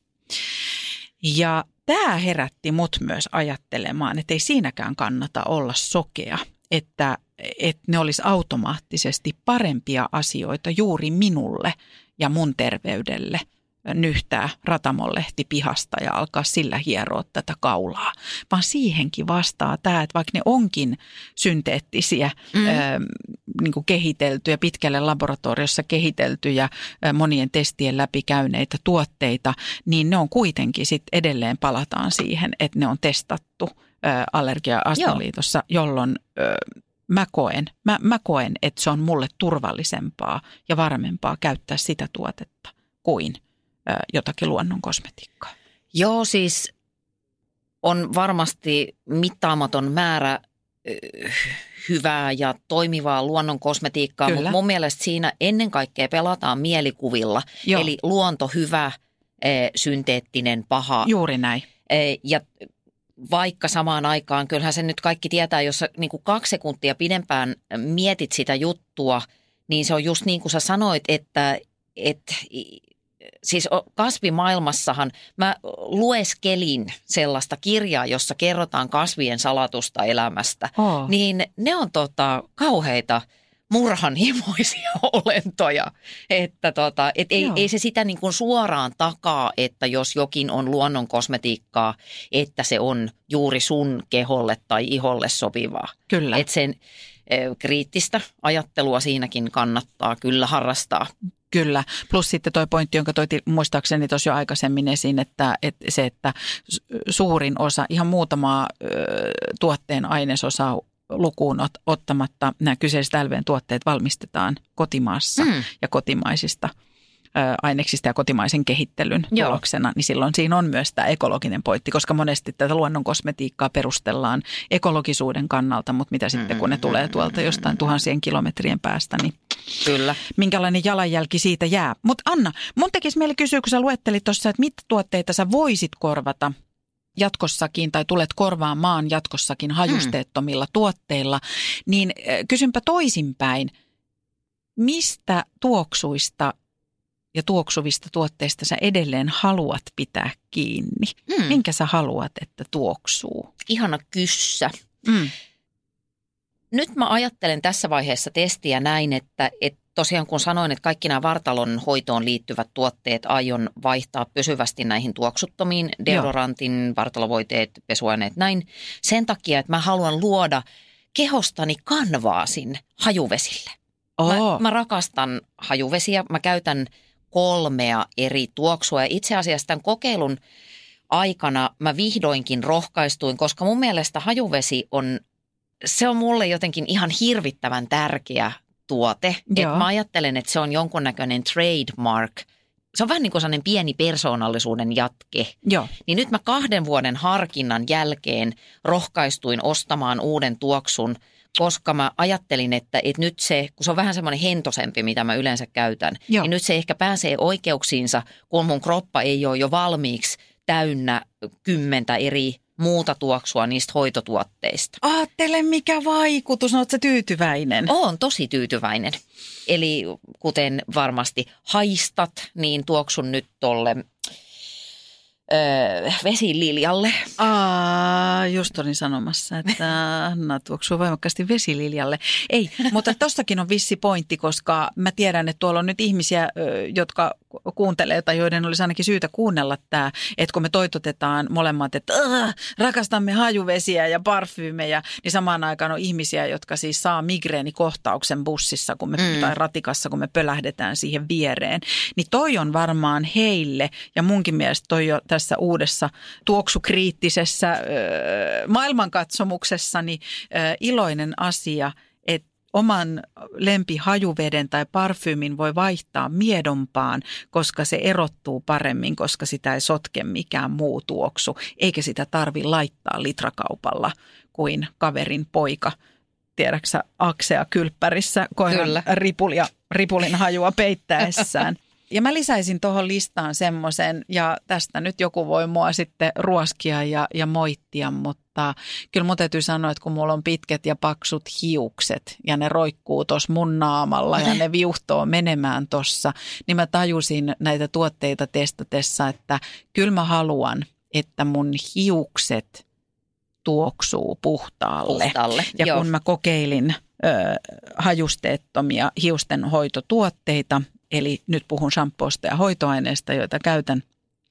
Ja tämä herätti mut myös ajattelemaan, että ei siinäkään kannata olla sokea, että, että ne olisi automaattisesti parempia asioita juuri minulle ja mun terveydelle. Nyhtää ratamolehti pihasta ja alkaa sillä hieroa tätä kaulaa, vaan siihenkin vastaa tämä, että vaikka ne onkin synteettisiä, mm. ää, niin kuin kehiteltyjä, pitkälle laboratoriossa kehiteltyjä, ää, monien testien läpikäyneitä tuotteita, niin ne on kuitenkin sit edelleen palataan siihen, että ne on testattu ää, Allergia-Astmaliitossa, jolloin ää, Mä koen, mä, mä koen, että se on mulle turvallisempaa ja varmempaa käyttää sitä tuotetta kuin jotakin luonnon kosmetiikkaa. Joo, siis on varmasti mittaamaton määrä hyvää ja toimivaa luonnon kosmetiikkaa, Kyllä. mutta mun mielestä siinä ennen kaikkea pelataan mielikuvilla. Joo. Eli luonto hyvä, synteettinen paha. Juuri näin. Ja vaikka samaan aikaan, kyllähän se nyt kaikki tietää, jos niin kuin kaksi sekuntia pidempään mietit sitä juttua, niin se on just niin kuin sä sanoit, että... että siis kasvimaailmassahan mä lueskelin sellaista kirjaa, jossa kerrotaan kasvien salatusta elämästä, oh. niin ne on tota, kauheita murhanhimoisia olentoja, että tota, et ei, ei se sitä niin kuin suoraan takaa, että jos jokin on luonnon kosmetiikkaa, että se on juuri sun keholle tai iholle sopivaa. Kyllä. Et sen kriittistä ajattelua siinäkin kannattaa kyllä harrastaa. Kyllä. Plus sitten toi pointti, jonka toi muistaakseni tuossa jo aikaisemmin esiin, että, että se, että suurin osa, ihan muutamaa ö, tuotteen ainesosaa lukuun ot, ottamatta, nämä kyseiset LVn tuotteet valmistetaan kotimaassa mm. ja kotimaisista ö, aineksista ja kotimaisen kehittelyn Joo. tuloksena, niin silloin siinä on myös tämä ekologinen pointti, koska monesti tätä luonnon kosmetiikkaa perustellaan ekologisuuden kannalta, mutta mitä sitten kun ne tulee tuolta jostain tuhansien kilometrien päästä, niin Kyllä. minkälainen jalanjälki siitä jää. Mutta Anna, mun tekisi mieli kysyä, kun sä luettelit tuossa, että mitä tuotteita sä voisit korvata jatkossakin tai tulet korvaamaan jatkossakin hajusteettomilla mm. tuotteilla, niin kysynpä toisinpäin, mistä tuoksuista ja tuoksuvista tuotteista sä edelleen haluat pitää kiinni? Mm. Minkä sä haluat, että tuoksuu? Ihana kyssä. Mm. Nyt mä ajattelen tässä vaiheessa testiä näin, että, että tosiaan kun sanoin, että kaikki nämä vartalon hoitoon liittyvät tuotteet aion vaihtaa pysyvästi näihin tuoksuttomiin, deodorantin, Joo. vartalovoiteet, pesuaineet, näin. Sen takia, että mä haluan luoda kehostani kanvaasin hajuvesille. Mä, mä rakastan hajuvesiä, mä käytän kolmea eri tuoksua ja itse asiassa tämän kokeilun aikana mä vihdoinkin rohkaistuin, koska mun mielestä hajuvesi on, se on mulle jotenkin ihan hirvittävän tärkeä tuote. Et mä ajattelen, että se on jonkunnäköinen trademark. Se on vähän niin kuin sellainen pieni persoonallisuuden jatke. Joo. Niin nyt mä kahden vuoden harkinnan jälkeen rohkaistuin ostamaan uuden tuoksun, koska mä ajattelin, että, että nyt se, kun se on vähän semmoinen hentosempi, mitä mä yleensä käytän, Joo. niin nyt se ehkä pääsee oikeuksiinsa, kun mun kroppa ei ole jo valmiiksi täynnä kymmentä eri muuta tuoksua niistä hoitotuotteista. Aattele, mikä vaikutus. Oletko sä tyytyväinen? Oon tosi tyytyväinen. Eli kuten varmasti haistat, niin tuoksun nyt tolle öö, vesililjalle. Aa, just olin sanomassa, että Anna tuoksuu voimakkaasti vesililjalle. Ei, mutta tostakin on vissi pointti, koska mä tiedän, että tuolla on nyt ihmisiä, jotka kuuntelee tai joiden olisi ainakin syytä kuunnella tämä, että kun me toitotetaan molemmat, että äh, rakastamme hajuvesiä ja parfyymejä, niin samaan aikaan on ihmisiä, jotka siis saa migreenikohtauksen bussissa kun me, mm. tai ratikassa, kun me pölähdetään siihen viereen. Niin toi on varmaan heille, ja munkin mielestä toi jo tässä uudessa tuoksukriittisessä äh, maailmankatsomuksessa niin, äh, iloinen asia, että oman lempihajuveden tai parfyymin voi vaihtaa miedompaan, koska se erottuu paremmin, koska sitä ei sotke mikään muu tuoksu. Eikä sitä tarvi laittaa litrakaupalla kuin kaverin poika. Tiedäksä Aksea kylppärissä koiran ripulia, ripulin hajua peittäessään. Ja mä lisäisin tuohon listaan semmoisen, ja tästä nyt joku voi mua sitten ruoskia ja, ja moittia, mutta kyllä mun täytyy sanoa, että kun mulla on pitkät ja paksut hiukset, ja ne roikkuu tuossa mun naamalla, ja ne viuhtoo menemään tuossa, niin mä tajusin näitä tuotteita testatessa, että kyllä mä haluan, että mun hiukset tuoksuu puhtaalle. puhtaalle. Ja Joo. kun mä kokeilin ö, hajusteettomia hiusten hoitotuotteita, eli nyt puhun shampoosta ja hoitoaineista, joita käytän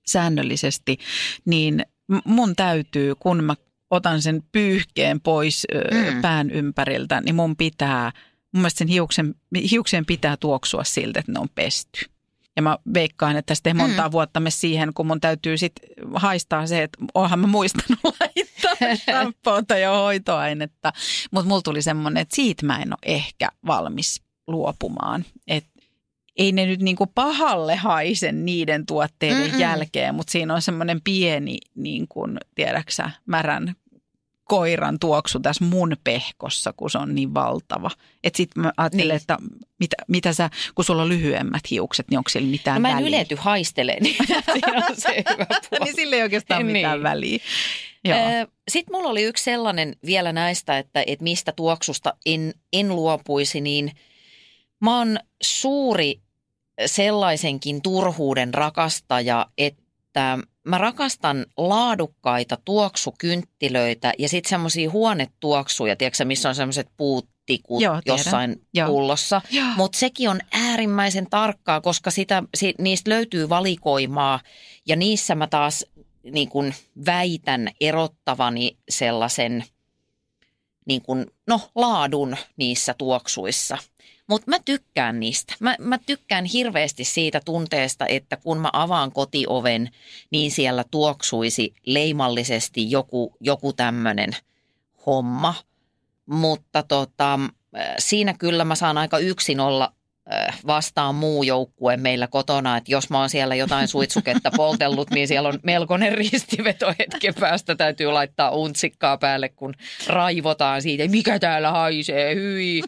säännöllisesti, niin mun täytyy, kun mä otan sen pyyhkeen pois mm. pään ympäriltä, niin mun pitää, mun mielestä sen hiuksen, hiuksien pitää tuoksua siltä, että ne on pesty. Ja mä veikkaan, että tästä ei montaa mm. vuotta me siihen, kun mun täytyy sitten haistaa se, että oonhan mä muistanut laittaa shampoota ja hoitoainetta. Mutta mulla tuli semmoinen, että siitä mä en ole ehkä valmis luopumaan, että ei ne nyt niinku pahalle haise niiden tuotteiden Mm-mm. jälkeen, mutta siinä on semmoinen pieni, niin kuin, tiedäksä, märän koiran tuoksu tässä mun pehkossa, kun se on niin valtava. Että sitten mä ajattelin, niin. että mitä, mitä sä, kun sulla on lyhyemmät hiukset, niin onko siellä mitään no, väliä? Mä en ylety haisteleen. Niin sillä ei oikeastaan niin. mitään väliä. Sitten mulla oli yksi sellainen vielä näistä, että, että mistä tuoksusta en, en luopuisi, niin mä oon suuri sellaisenkin turhuuden rakastaja, että mä rakastan laadukkaita tuoksukynttilöitä ja sitten semmoisia huonetuoksuja, tiedätkö, missä on semmoiset puuttikut Joo, jossain Joo. pullossa. Mutta sekin on äärimmäisen tarkkaa, koska sitä, si, niistä löytyy valikoimaa ja niissä mä taas niin kun väitän erottavani sellaisen niin kun, no, laadun niissä tuoksuissa. Mutta mä tykkään niistä. Mä, mä tykkään hirveästi siitä tunteesta, että kun mä avaan kotioven, niin siellä tuoksuisi leimallisesti joku, joku tämmöinen homma. Mutta tota, siinä kyllä mä saan aika yksin olla vastaan muu joukkue meillä kotona. Että jos mä oon siellä jotain suitsuketta poltellut, niin siellä on melkoinen ristiveto hetken päästä. Täytyy laittaa untsikkaa päälle, kun raivotaan siitä, mikä täällä haisee, hyi.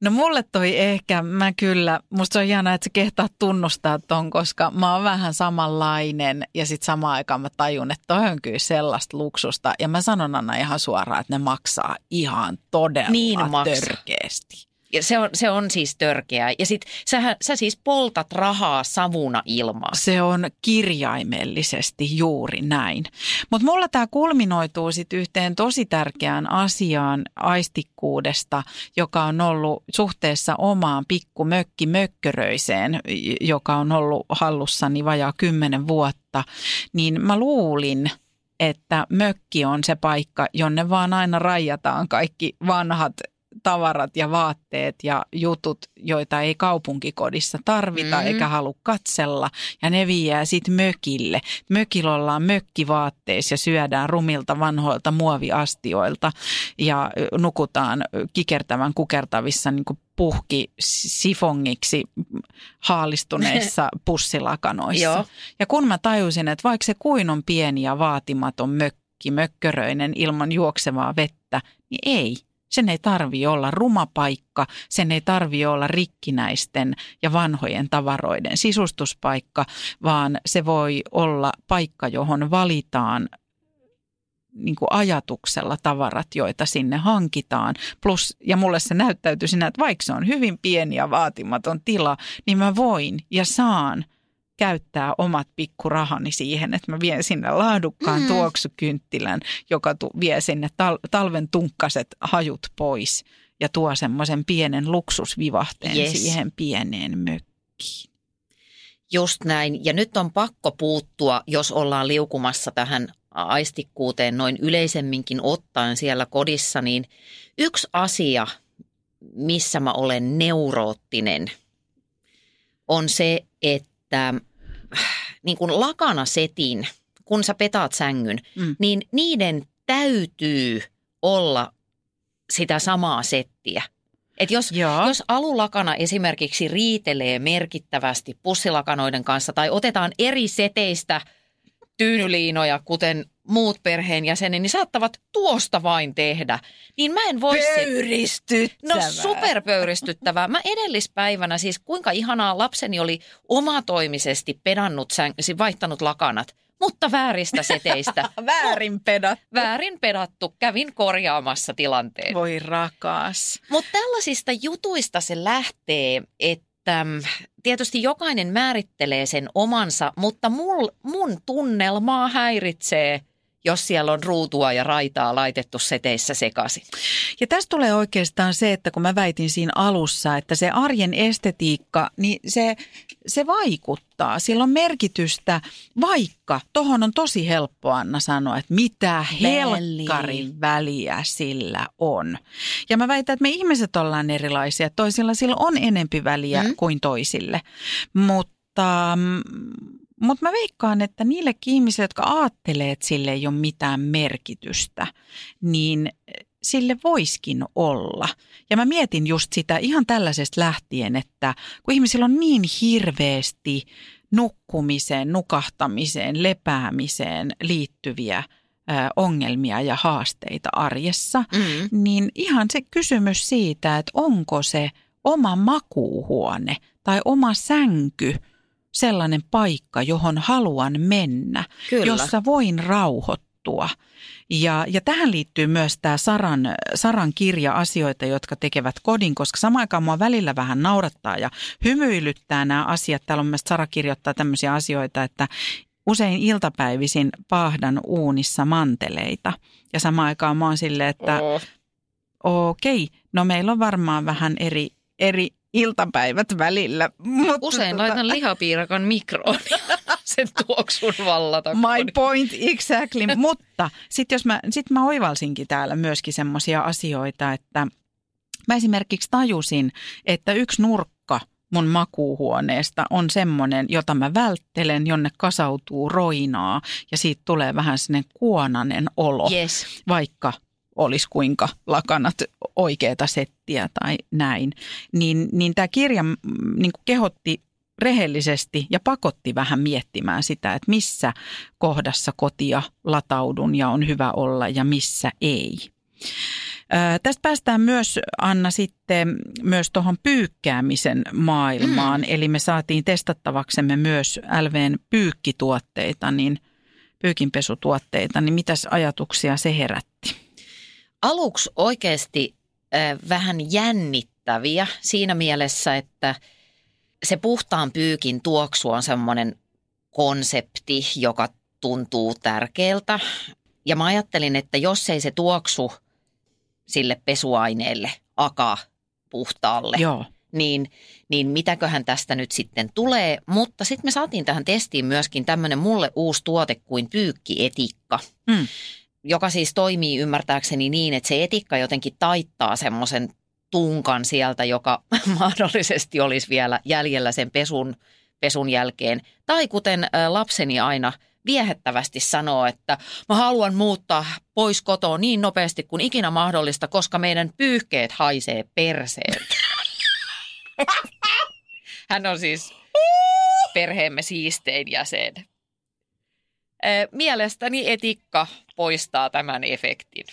No mulle toi ehkä, mä kyllä, musta se on hienoa, että sä kehtaat tunnustaa ton, koska mä oon vähän samanlainen ja sit samaan aikaan mä tajun, että toi on kyllä sellaista luksusta. Ja mä sanon Anna ihan suoraan, että ne maksaa ihan todella niin törkeästi. Ja se on, se on siis törkeää. Ja sit sähän, sä siis poltat rahaa savuna ilmaa. Se on kirjaimellisesti juuri näin. Mutta mulla tämä kulminoituu sit yhteen tosi tärkeään asiaan aistikkuudesta, joka on ollut suhteessa omaan pikkumökkimökköröiseen, joka on ollut hallussani vajaa kymmenen vuotta. Niin mä luulin, että mökki on se paikka, jonne vaan aina rajataan kaikki vanhat tavarat ja vaatteet ja jutut, joita ei kaupunkikodissa tarvita mm-hmm. eikä halua katsella. Ja ne viiää sitten mökille. Mökillä ollaan mökkivaatteissa ja syödään rumilta vanhoilta muoviastioilta ja nukutaan kikertävän kukertavissa niin kuin puhki sifongiksi haalistuneissa pussilakanoissa. Ja kun mä tajusin, että vaikka se kuin on pieni ja vaatimaton mökki, mökköröinen ilman juoksevaa vettä, niin ei. Sen ei tarvitse olla ruma paikka, sen ei tarvitse olla rikkinäisten ja vanhojen tavaroiden sisustuspaikka, vaan se voi olla paikka, johon valitaan niin kuin ajatuksella tavarat, joita sinne hankitaan. Plus, ja mulle se näyttäytyy siinä, että vaikka se on hyvin pieni ja vaatimaton tila, niin mä voin ja saan käyttää omat pikkurahani siihen, että mä vien sinne laadukkaan mm. tuoksukynttilän, joka tu- vie sinne tal- talven tunkkaset hajut pois ja tuo semmoisen pienen luksusvivahteen yes. siihen pieneen mökkiin. Just näin. Ja nyt on pakko puuttua, jos ollaan liukumassa tähän aistikkuuteen noin yleisemminkin ottaen siellä kodissa, niin yksi asia, missä mä olen neuroottinen, on se, että että niin kuin lakanasetin, kun sä petaat sängyn, mm. niin niiden täytyy olla sitä samaa settiä. Et jos, jos alulakana esimerkiksi riitelee merkittävästi pussilakanoiden kanssa tai otetaan eri seteistä tyynyliinoja, kuten muut perheenjäseni, niin saattavat tuosta vain tehdä. Niin mä en voi... Pöyristyttävää. No superpöyristyttävää. Mä edellispäivänä siis kuinka ihanaa, lapseni oli omatoimisesti pedannut, vaihtanut lakanat, mutta vääristä seteistä. Väärin pedattu. Väärin pedattu. Kävin korjaamassa tilanteen. Voi rakas. Mutta tällaisista jutuista se lähtee, että tietysti jokainen määrittelee sen omansa, mutta mul, mun tunnelmaa häiritsee, jos siellä on ruutua ja raitaa laitettu seteissä sekaisin. Ja tässä tulee oikeastaan se, että kun mä väitin siinä alussa, että se arjen estetiikka, niin se, se vaikuttaa. Sillä on merkitystä, vaikka tohon on tosi helppo, Anna, sanoa, että mitä helkkarin väliä sillä on. Ja mä väitän, että me ihmiset ollaan erilaisia. Toisilla sillä on enempi väliä mm. kuin toisille, mutta... Mutta mä veikkaan, että niillekin ihmisille, jotka ajattelee, että sille ei ole mitään merkitystä, niin sille voisikin olla. Ja mä mietin just sitä ihan tällaisesta lähtien, että kun ihmisillä on niin hirveästi nukkumiseen, nukahtamiseen, lepäämiseen liittyviä ongelmia ja haasteita arjessa, mm. niin ihan se kysymys siitä, että onko se oma makuuhuone tai oma sänky sellainen paikka, johon haluan mennä, kyllä, jossa voin rauhoittua. Ja, ja tähän liittyy myös tämä Saran, Saran kirja Asioita, jotka tekevät kodin, koska samaan aikaan mua välillä vähän naurattaa ja hymyilyttää nämä asiat. Täällä on myös Sara kirjoittaa tämmöisiä asioita, että usein iltapäivisin paahdan uunissa manteleita. Ja samaan aikaan mä oon silleen, että oh. okei, okay, no meillä on varmaan vähän eri... eri iltapäivät välillä. Mutta usein laitan tota... lihapiirakan mikroon sen tuoksun vallata. My point, exactly. Mutta sitten mä, sit mä oivalsinkin täällä myöskin semmoisia asioita, että mä esimerkiksi tajusin, että yksi nurkka mun makuuhuoneesta on semmoinen, jota mä välttelen, jonne kasautuu roinaa ja siitä tulee vähän sinne kuonainen olo, yes. vaikka... olisi kuinka lakanat oikeata settiä tai näin, niin, niin tämä kirja niin kuin kehotti rehellisesti ja pakotti vähän miettimään sitä, että missä kohdassa kotia lataudun ja on hyvä olla ja missä ei. Ää, tästä päästään myös, Anna, sitten myös tuohon pyykkäämisen maailmaan, mm. eli me saatiin testattavaksemme myös L V:n pyykkituotteita, niin pyykinpesutuotteita, niin mitäs ajatuksia se herätti? Aluksi oikeasti äh, vähän jännitti yllättäviä siinä mielessä, että se puhtaan pyykin tuoksu on semmoinen konsepti, joka tuntuu tärkeältä. Ja mä ajattelin, että jos ei se tuoksu sille pesuaineelle aka puhtaalle, Joo. Niin, niin mitäköhän tästä nyt sitten tulee. Mutta sitten me saatiin tähän testiin myöskin tämmöinen mulle uusi tuote kuin pyykkietikka, mm. joka siis toimii ymmärtääkseni niin, että se etikka jotenkin taittaa semmoisen tunkan sieltä, joka mahdollisesti olisi vielä jäljellä sen pesun, pesun jälkeen. Tai kuten lapseni aina viehettävästi sanoo, että mä haluan muuttaa pois kotoa niin nopeasti kuin ikinä mahdollista, koska meidän pyyhkeet haisee perseeltä. Hän on siis perheemme siistein jäsen. Mielestäni etikka poistaa tämän efektin.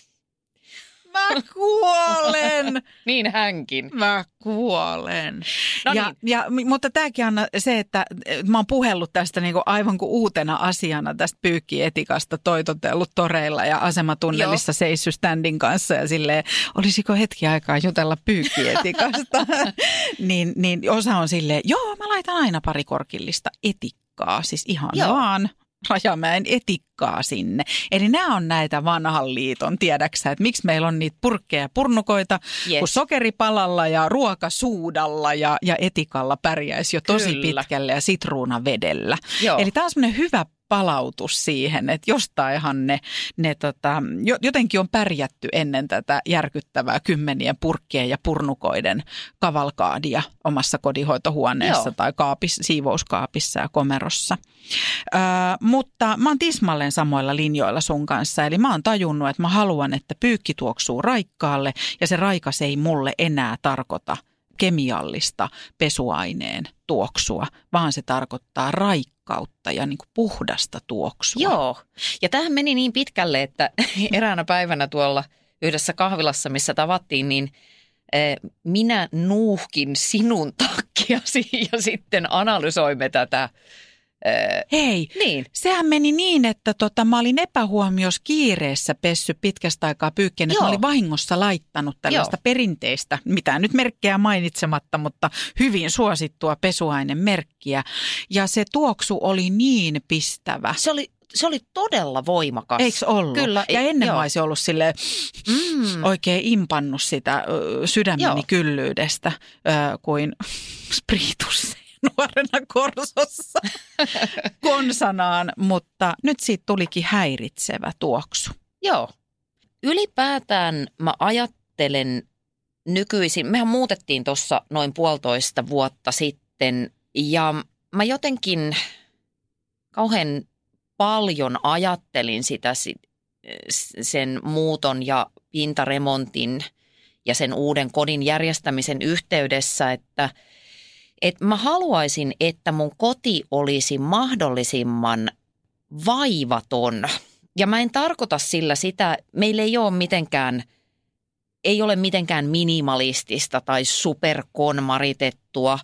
Mä kuolen! Niin hänkin. Mä kuolen. No ja, niin. ja, mutta tämäkin Anna, se, että mä oon puhellut tästä niinku aivan kuin uutena asiana tästä pyykkietikasta, toitotellut toreilla ja asematunnelissa Joo. seissu standin kanssa ja silleen, olisiko hetki aikaa jutella pyykkietikasta. niin, niin osa on silleen, joo mä laitan aina pari korkillista etikkaa, siis ihan Joo. vaan. Rajamäen etikkaa sinne. Eli nämä on näitä vanhan liiton, tiedäksä, että miksi meillä on niitä purkkeja purnukoita, yes. kun sokeripalalla ja ruokasuudalla ja, ja etikalla pärjäisi jo tosi Kyllä. pitkälle ja sitruunavedellä. Joo. Eli tämä on semmoinen hyvä palautus siihen, että jostainhan ne, ne tota, jotenkin on pärjätty ennen tätä järkyttävää kymmenien purkkien ja purnukoiden kavalkaadia omassa kodinhoitohuoneessa Joo. tai kaapis, siivouskaapissa ja komerossa. Ö, mutta mä oon tismalleen samoilla linjoilla sun kanssa, eli mä oon tajunnut, että mä haluan, että pyykki tuoksuu raikkaalle ja se raikas ei mulle enää tarkoita kemiallista pesuaineen tuoksua, vaan se tarkoittaa raikkautta ja niin kuin puhdasta tuoksua. Joo, ja tämähän meni niin pitkälle, että eräänä päivänä tuolla yhdessä kahvilassa, missä tavattiin, niin minä nuuhkin sinun takkiasi ja sitten analysoimme tätä. Hei, niin. Sehän meni niin, että tota, mä olin epähuomiossa kiireessä pessyt pitkästä aikaa pyykkeen, että Joo. mä olin vahingossa laittanut tällaista Joo. perinteistä, mitään nyt merkkejä mainitsematta, mutta hyvin suosittua pesuainemerkkiä. Ja se tuoksu oli niin pistävä. Se oli, se oli todella voimakas. Eiks ollut? Kyllä. Ja ennen Joo. mä olisin ollut silleen, mm. oikein impannut sitä sydämeni Joo. kyllyydestä äh, kuin spriitussa. Nuorena korsossa konsanaan, mutta nyt siitä tulikin häiritsevä tuoksu. Joo. Ylipäätään mä ajattelen nykyisin, mehän muutettiin tuossa noin puolitoista vuotta sitten ja mä jotenkin kauhean paljon ajattelin sitä sen muuton ja pintaremontin ja sen uuden kodin järjestämisen yhteydessä, että Et mä haluaisin, että mun koti olisi mahdollisimman vaivaton. Ja mä en tarkoita sillä sitä, meillä ei ole mitenkään, ei ole mitenkään minimalistista tai superkonmaritettua,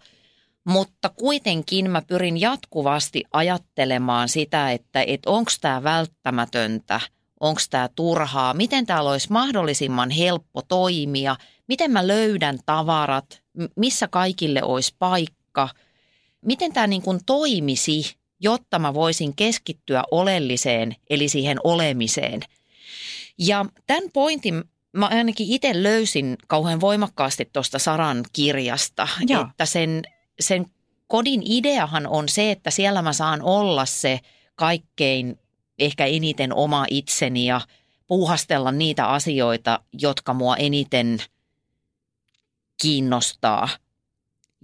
mutta kuitenkin mä pyrin jatkuvasti ajattelemaan sitä, että et onko tämä välttämätöntä, onko tämä turhaa, miten täällä olisi mahdollisimman helppo toimia, miten mä löydän tavarat, missä kaikille olisi paikka, miten tämä niin kuin toimisi, jotta mä voisin keskittyä oleelliseen, eli siihen olemiseen. Ja tämän pointin mä ainakin itse löysin kauhean voimakkaasti tuosta Saran kirjasta, Joo. että sen, sen kodin ideahan on se, että siellä mä saan olla se kaikkein ehkä eniten oma itseni ja puuhastella niitä asioita, jotka mua eniten kiinnostaa.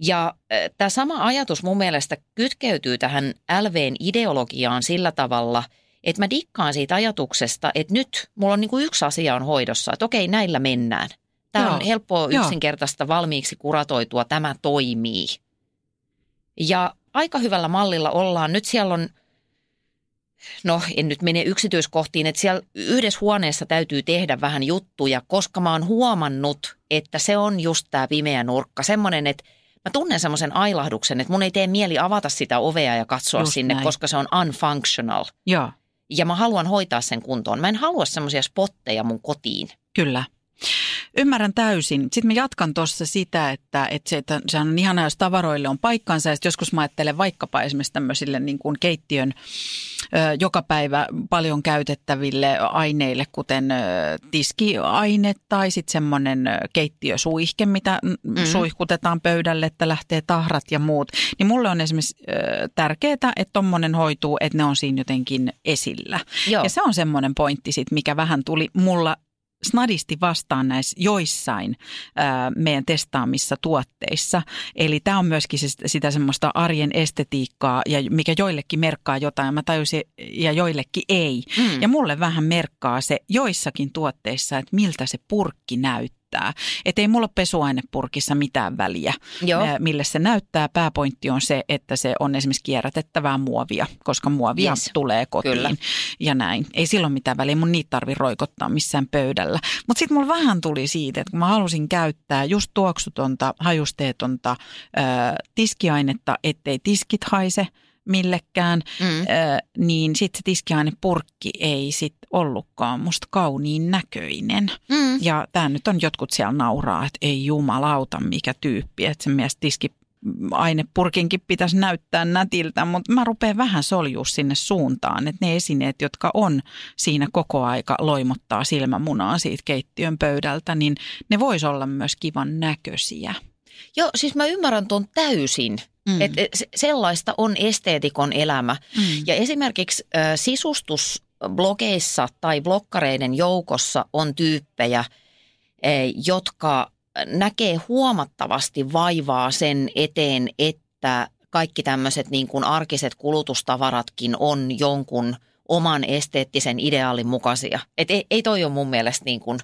Ja äh, tämä sama ajatus mun mielestä kytkeytyy tähän LVn ideologiaan sillä tavalla, että mä dikkaan siitä ajatuksesta, että nyt mulla on niinku yksi asia on hoidossa, että okei, näillä mennään. Tämä on helppoa, yksinkertaista, valmiiksi kuratoitua, tämä toimii. Ja aika hyvällä mallilla ollaan. Nyt siellä on, no en nyt mene yksityiskohtiin, että siellä yhdessä huoneessa täytyy tehdä vähän juttuja, koska mä oon huomannut, että se on just tää pimeä nurkka. Semmoinen, että mä tunnen semmoisen ailahduksen, että mun ei tee mieli avata sitä ovea ja katsoa just sinne, näin. Koska se on unfunctional. Ja. ja mä haluan hoitaa sen kuntoon. Mä en halua semmoisia spotteja mun kotiin. Kyllä. Ymmärrän täysin. Sitten mä jatkan tuossa sitä, että, että, se, että sehän on ihanaa, jos tavaroille on paikkansa. Ja joskus mä ajattelen vaikkapa esimerkiksi tämmöisille niin kuin keittiön ö, joka päivä paljon käytettäville aineille, kuten ö, tiskiaine tai sitten semmoinen keittiösuihke, mitä mm-hmm. suihkutetaan pöydälle, että lähtee tahrat ja muut. Niin mulle on esimerkiksi ö, tärkeää, että tommonen hoituu, että ne on siinä jotenkin esillä. Joo. Ja se on semmoinen pointti sit, mikä vähän tuli mulla snadisti vastaan näissä joissain ää, meidän testaamissa tuotteissa. Eli tämä on myöskin se, sitä semmoista arjen estetiikkaa, ja mikä joillekin merkkaa jotain, mä tajusin, ja joillekin ei. Mm. Ja mulle vähän merkkaa se joissakin tuotteissa, että miltä se purkki näyttää. Että ei mulla pesuainepurkissa mitään väliä, ää, mille se näyttää. Pääpointti on se, että se on esimerkiksi kierrätettävää muovia, koska muovia yes. tulee kotiin. Kyllä. Ja näin. Ei silloin mitään väliä, mun niitä tarvitse roikottaa missään pöydällä. Mutta sitten mulla vähän tuli siitä, että kun mä halusin käyttää just tuoksutonta, hajusteetonta ö, tiskiainetta, ettei tiskit haise millekään, mm. ö, niin sitten se tiskiainepurkki ei sitten ollutkaan musta kauniin näköinen. Mm. Ja tää nyt on jotkut siellä nauraa, että ei jumalauta mikä tyyppi, että sen mielestä tiski ainepurkinkin pitäisi näyttää nätiltä, mutta mä rupean vähän soljua sinne suuntaan, että ne esineet, jotka on siinä koko aika loimottaa silmämunaa siitä keittiön pöydältä, niin ne vois olla myös kivan näköisiä. Joo, siis mä ymmärrän ton täysin, mm. että sellaista on esteetikon elämä. Mm. Ja esimerkiksi äh, sisustusblogeissa tai blokkareiden joukossa on tyyppejä, äh, jotka näkee huomattavasti vaivaa sen eteen, että kaikki tämmöiset niin kuin arkiset kulutustavaratkin on jonkun oman esteettisen ideaalin mukaisia. Et ei, ei toi ole mun mielestä niin kuin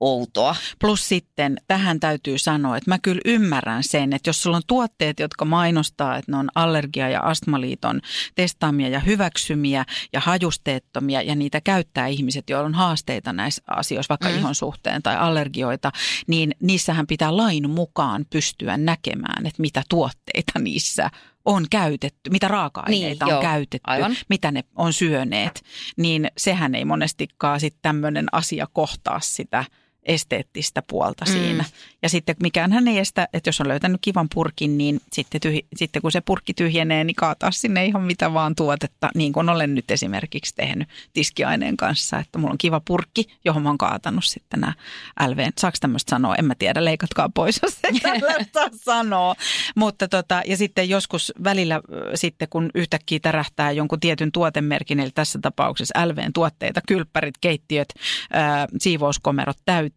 outoa. Plus sitten tähän täytyy sanoa, että mä kyllä ymmärrän sen, että jos sulla on tuotteet, jotka mainostaa, että ne on allergia- ja astmaliiton testaamia ja hyväksymiä ja hajusteettomia ja niitä käyttää ihmiset, joilla on haasteita näissä asioissa, vaikka mm. ihon suhteen tai allergioita, niin niissähän pitää lain mukaan pystyä näkemään, että mitä tuotteita niissä on käytetty, mitä raaka-aineita niin, on joo, käytetty, aivan. mitä ne on syöneet, niin sehän ei monestikaan sitten tämmöinen asia kohtaa sitä esteettistä puolta mm. siinä. Ja sitten mikäänhän ei estä, että jos on löytänyt kivan purkin, niin sitten, tyhj- sitten kun se purkki tyhjenee, niin kaataa sinne ihan mitä vaan tuotetta, niin kuin olen nyt esimerkiksi tehnyt tiskiaineen kanssa, että mulla on kiva purkki, johon mä oon kaatanut sitten nämä L V. Saako tämmöistä sanoa? En mä tiedä, leikatkaa pois, jos se tällaista sanoo. Mutta tota, ja sitten joskus välillä sitten, kun yhtäkkiä tärähtää jonkun tietyn tuotemerkin, eli tässä tapauksessa L V:n tuotteita, kylppärit, keittiöt, äh, siivouskomerot täytyy,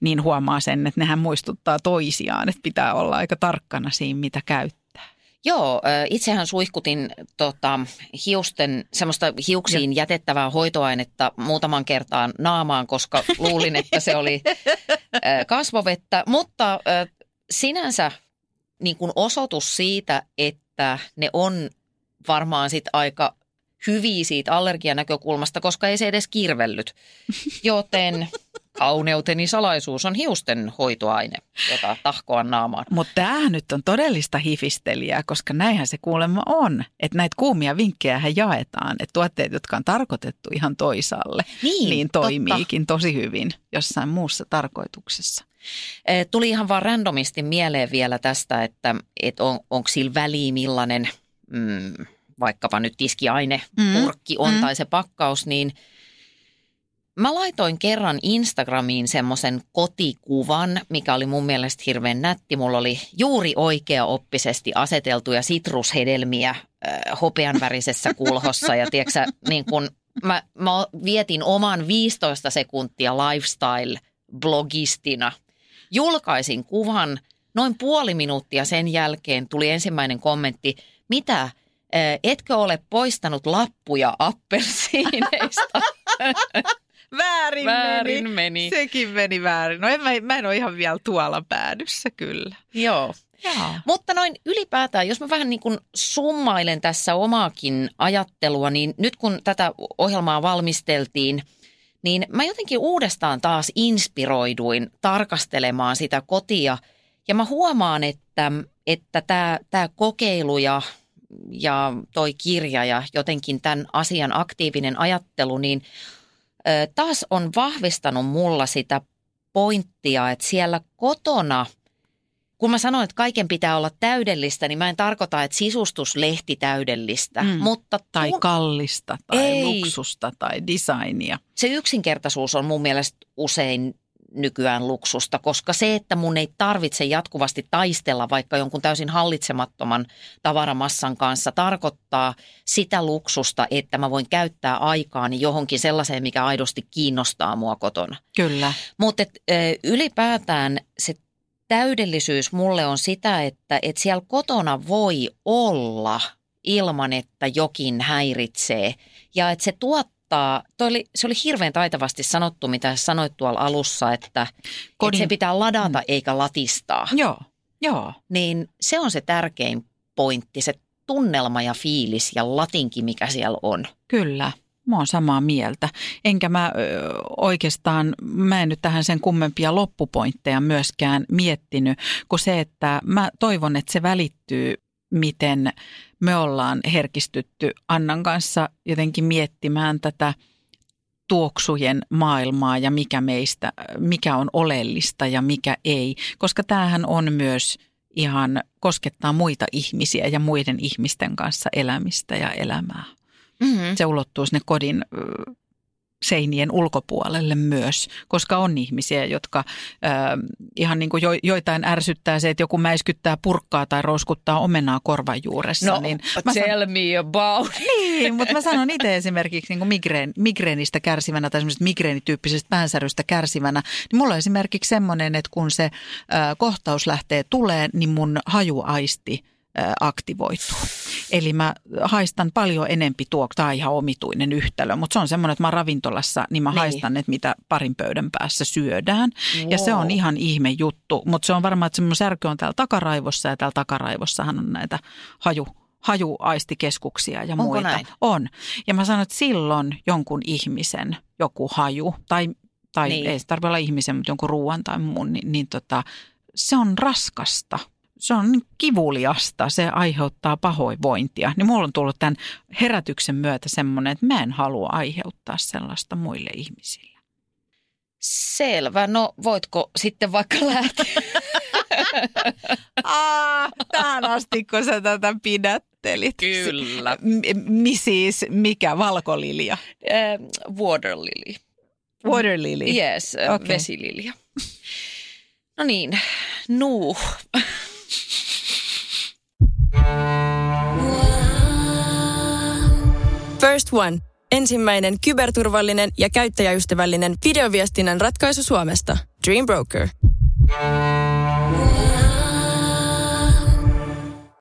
niin huomaa sen, että nehän muistuttaa toisiaan, että pitää olla aika tarkkana siinä, mitä käyttää. Joo, itsehän suihkutin tota, hiusten, semmoista hiuksiin jätettävää hoitoainetta muutaman kertaan naamaan, koska luulin, että se oli kasvovettä, mutta sinänsä niin kuin osoitus siitä, että ne on varmaan sit aika hyviä siitä allergianäkökulmasta, koska ei se edes kirvellyt, joten kauneuteni salaisuus on hiusten hoitoaine, jota tahkoa naamaan. Mutta tämä nyt on todellista hifistelijää, koska näinhän se kuulemma on. Että näitä kuumia vinkkejähän jaetaan, että tuotteet, jotka on tarkoitettu ihan toisaalle, niin, niin toimiikin totta. Tosi hyvin jossain muussa tarkoituksessa. Tuli ihan vaan randomisti mieleen vielä tästä, että et on, onko sillä väliä millainen mm, vaikkapa nyt tiskiaine, mm. purkki on mm. tai se pakkaus, niin mä laitoin kerran Instagramiin semmoisen kotikuvan, mikä oli mun mielestä hirveän nätti. Mulla oli juuri oikeaoppisesti aseteltuja sitrushedelmiä äh, hopeanvärisessä kulhossa. Ja tiiäksä, niin kun mä, mä vietin oman viisitoista sekuntia lifestyle-blogistina. Julkaisin kuvan. Noin puoli minuuttia sen jälkeen tuli ensimmäinen kommentti, mitä äh, etkö ole poistanut lappuja appelsiineista? Väärin, väärin meni. meni. Sekin meni väärin. No en, mä, mä en ole ihan vielä tuolla päädyssä kyllä. Joo. Jaa. Mutta noin ylipäätään, jos mä vähän niin kuin summailen tässä omaakin ajattelua, niin nyt kun tätä ohjelmaa valmisteltiin, niin mä jotenkin uudestaan taas inspiroiduin tarkastelemaan sitä kotia. Ja mä huomaan, että, että tämä, tämä kokeilu ja, ja toi kirja ja jotenkin tämän asian aktiivinen ajattelu, niin taas on vahvistanut mulla sitä pointtia, että siellä kotona, kun mä sanoin, että kaiken pitää olla täydellistä, niin mä en tarkoita, että sisustuslehti täydellistä. Mm. Mutta tai mun... kallista, tai ei. Luksusta, tai designia. Se yksinkertaisuus on mun mielestä usein nykyään luksusta, koska se, että mun ei tarvitse jatkuvasti taistella vaikka jonkun täysin hallitsemattoman tavaramassan kanssa, tarkoittaa sitä luksusta, että mä voin käyttää aikaani johonkin sellaiseen, mikä aidosti kiinnostaa mua kotona. Kyllä. Mutta ylipäätään se täydellisyys mulle on sitä, että et siellä kotona voi olla ilman, että jokin häiritsee ja että se tuottaa. Toi oli, se oli hirveän taitavasti sanottu, mitä sanoit tuolla alussa, että, että se pitää ladata mm. eikä latistaa. Joo, joo. Niin se on se tärkein pointti, se tunnelma ja fiilis ja latinki, mikä siellä on. Kyllä, mä oon samaa mieltä. Enkä mä ö, oikeastaan, mä en nyt tähän sen kummempia loppupointteja myöskään miettinyt, kun se, että mä toivon, että se välittyy, miten me ollaan herkistytty Annan kanssa jotenkin miettimään tätä tuoksujen maailmaa ja mikä meistä, mikä on oleellista ja mikä ei. Koska tämähän on myös ihan, koskettaa muita ihmisiä ja muiden ihmisten kanssa elämistä ja elämää. Mm-hmm. Se ulottuu sinne kodin seinien ulkopuolelle myös, koska on ihmisiä, jotka äh, ihan niin kuin jo, joitain ärsyttää se, että joku mäiskyttää purkkaa tai rouskuttaa omenaa korvan juuressa. No, niin mä tell san... me about. Niin, mutta mä sanon itse esimerkiksi niin kuin migreen, migreenistä kärsivänä tai semmoisesta migreenityyppisestä päänsärystä kärsivänä, niin mulla on esimerkiksi semmoinen, että kun se äh, kohtaus lähtee tulee, niin mun hajuaisti aktivoituu. Eli mä haistan paljon enempi tuoksu. Tämä on ihan omituinen yhtälö, mutta se on semmoinen, että mä ravintolassa, niin mä niin. haistan, että mitä parin pöydän päässä syödään. Wow. Ja se on ihan ihme juttu, mutta se on varmaan, että semmoinen särky on täällä takaraivossa ja täällä takaraivossahan on näitä haju, hajuaistikeskuksia ja muita. Onko näin? On. Ja mä sanon, että silloin jonkun ihmisen joku haju, tai, tai niin. ei se tarvitse olla ihmisen, mutta jonkun ruuan tai muun, niin, niin tota, se on raskasta. Se on kivuliasta, se aiheuttaa pahoinvointia. Niin mulla on tullut tämän herätyksen myötä semmoinen, että mä en halua aiheuttaa sellaista muille ihmisille. Selvä. No voitko sitten vaikka lähteä? Aa, tähän asti, kun sä tätä pidättelit. Kyllä. M- siis mikä? Valkolilja? Äh, water lily. Water lily? Yes, okay. Vesililja. No niin, nuu. First One. Ensimmäinen kyberturvallinen ja käyttäjäystävällinen videoviestinnän ratkaisu Suomesta. Dreambroker.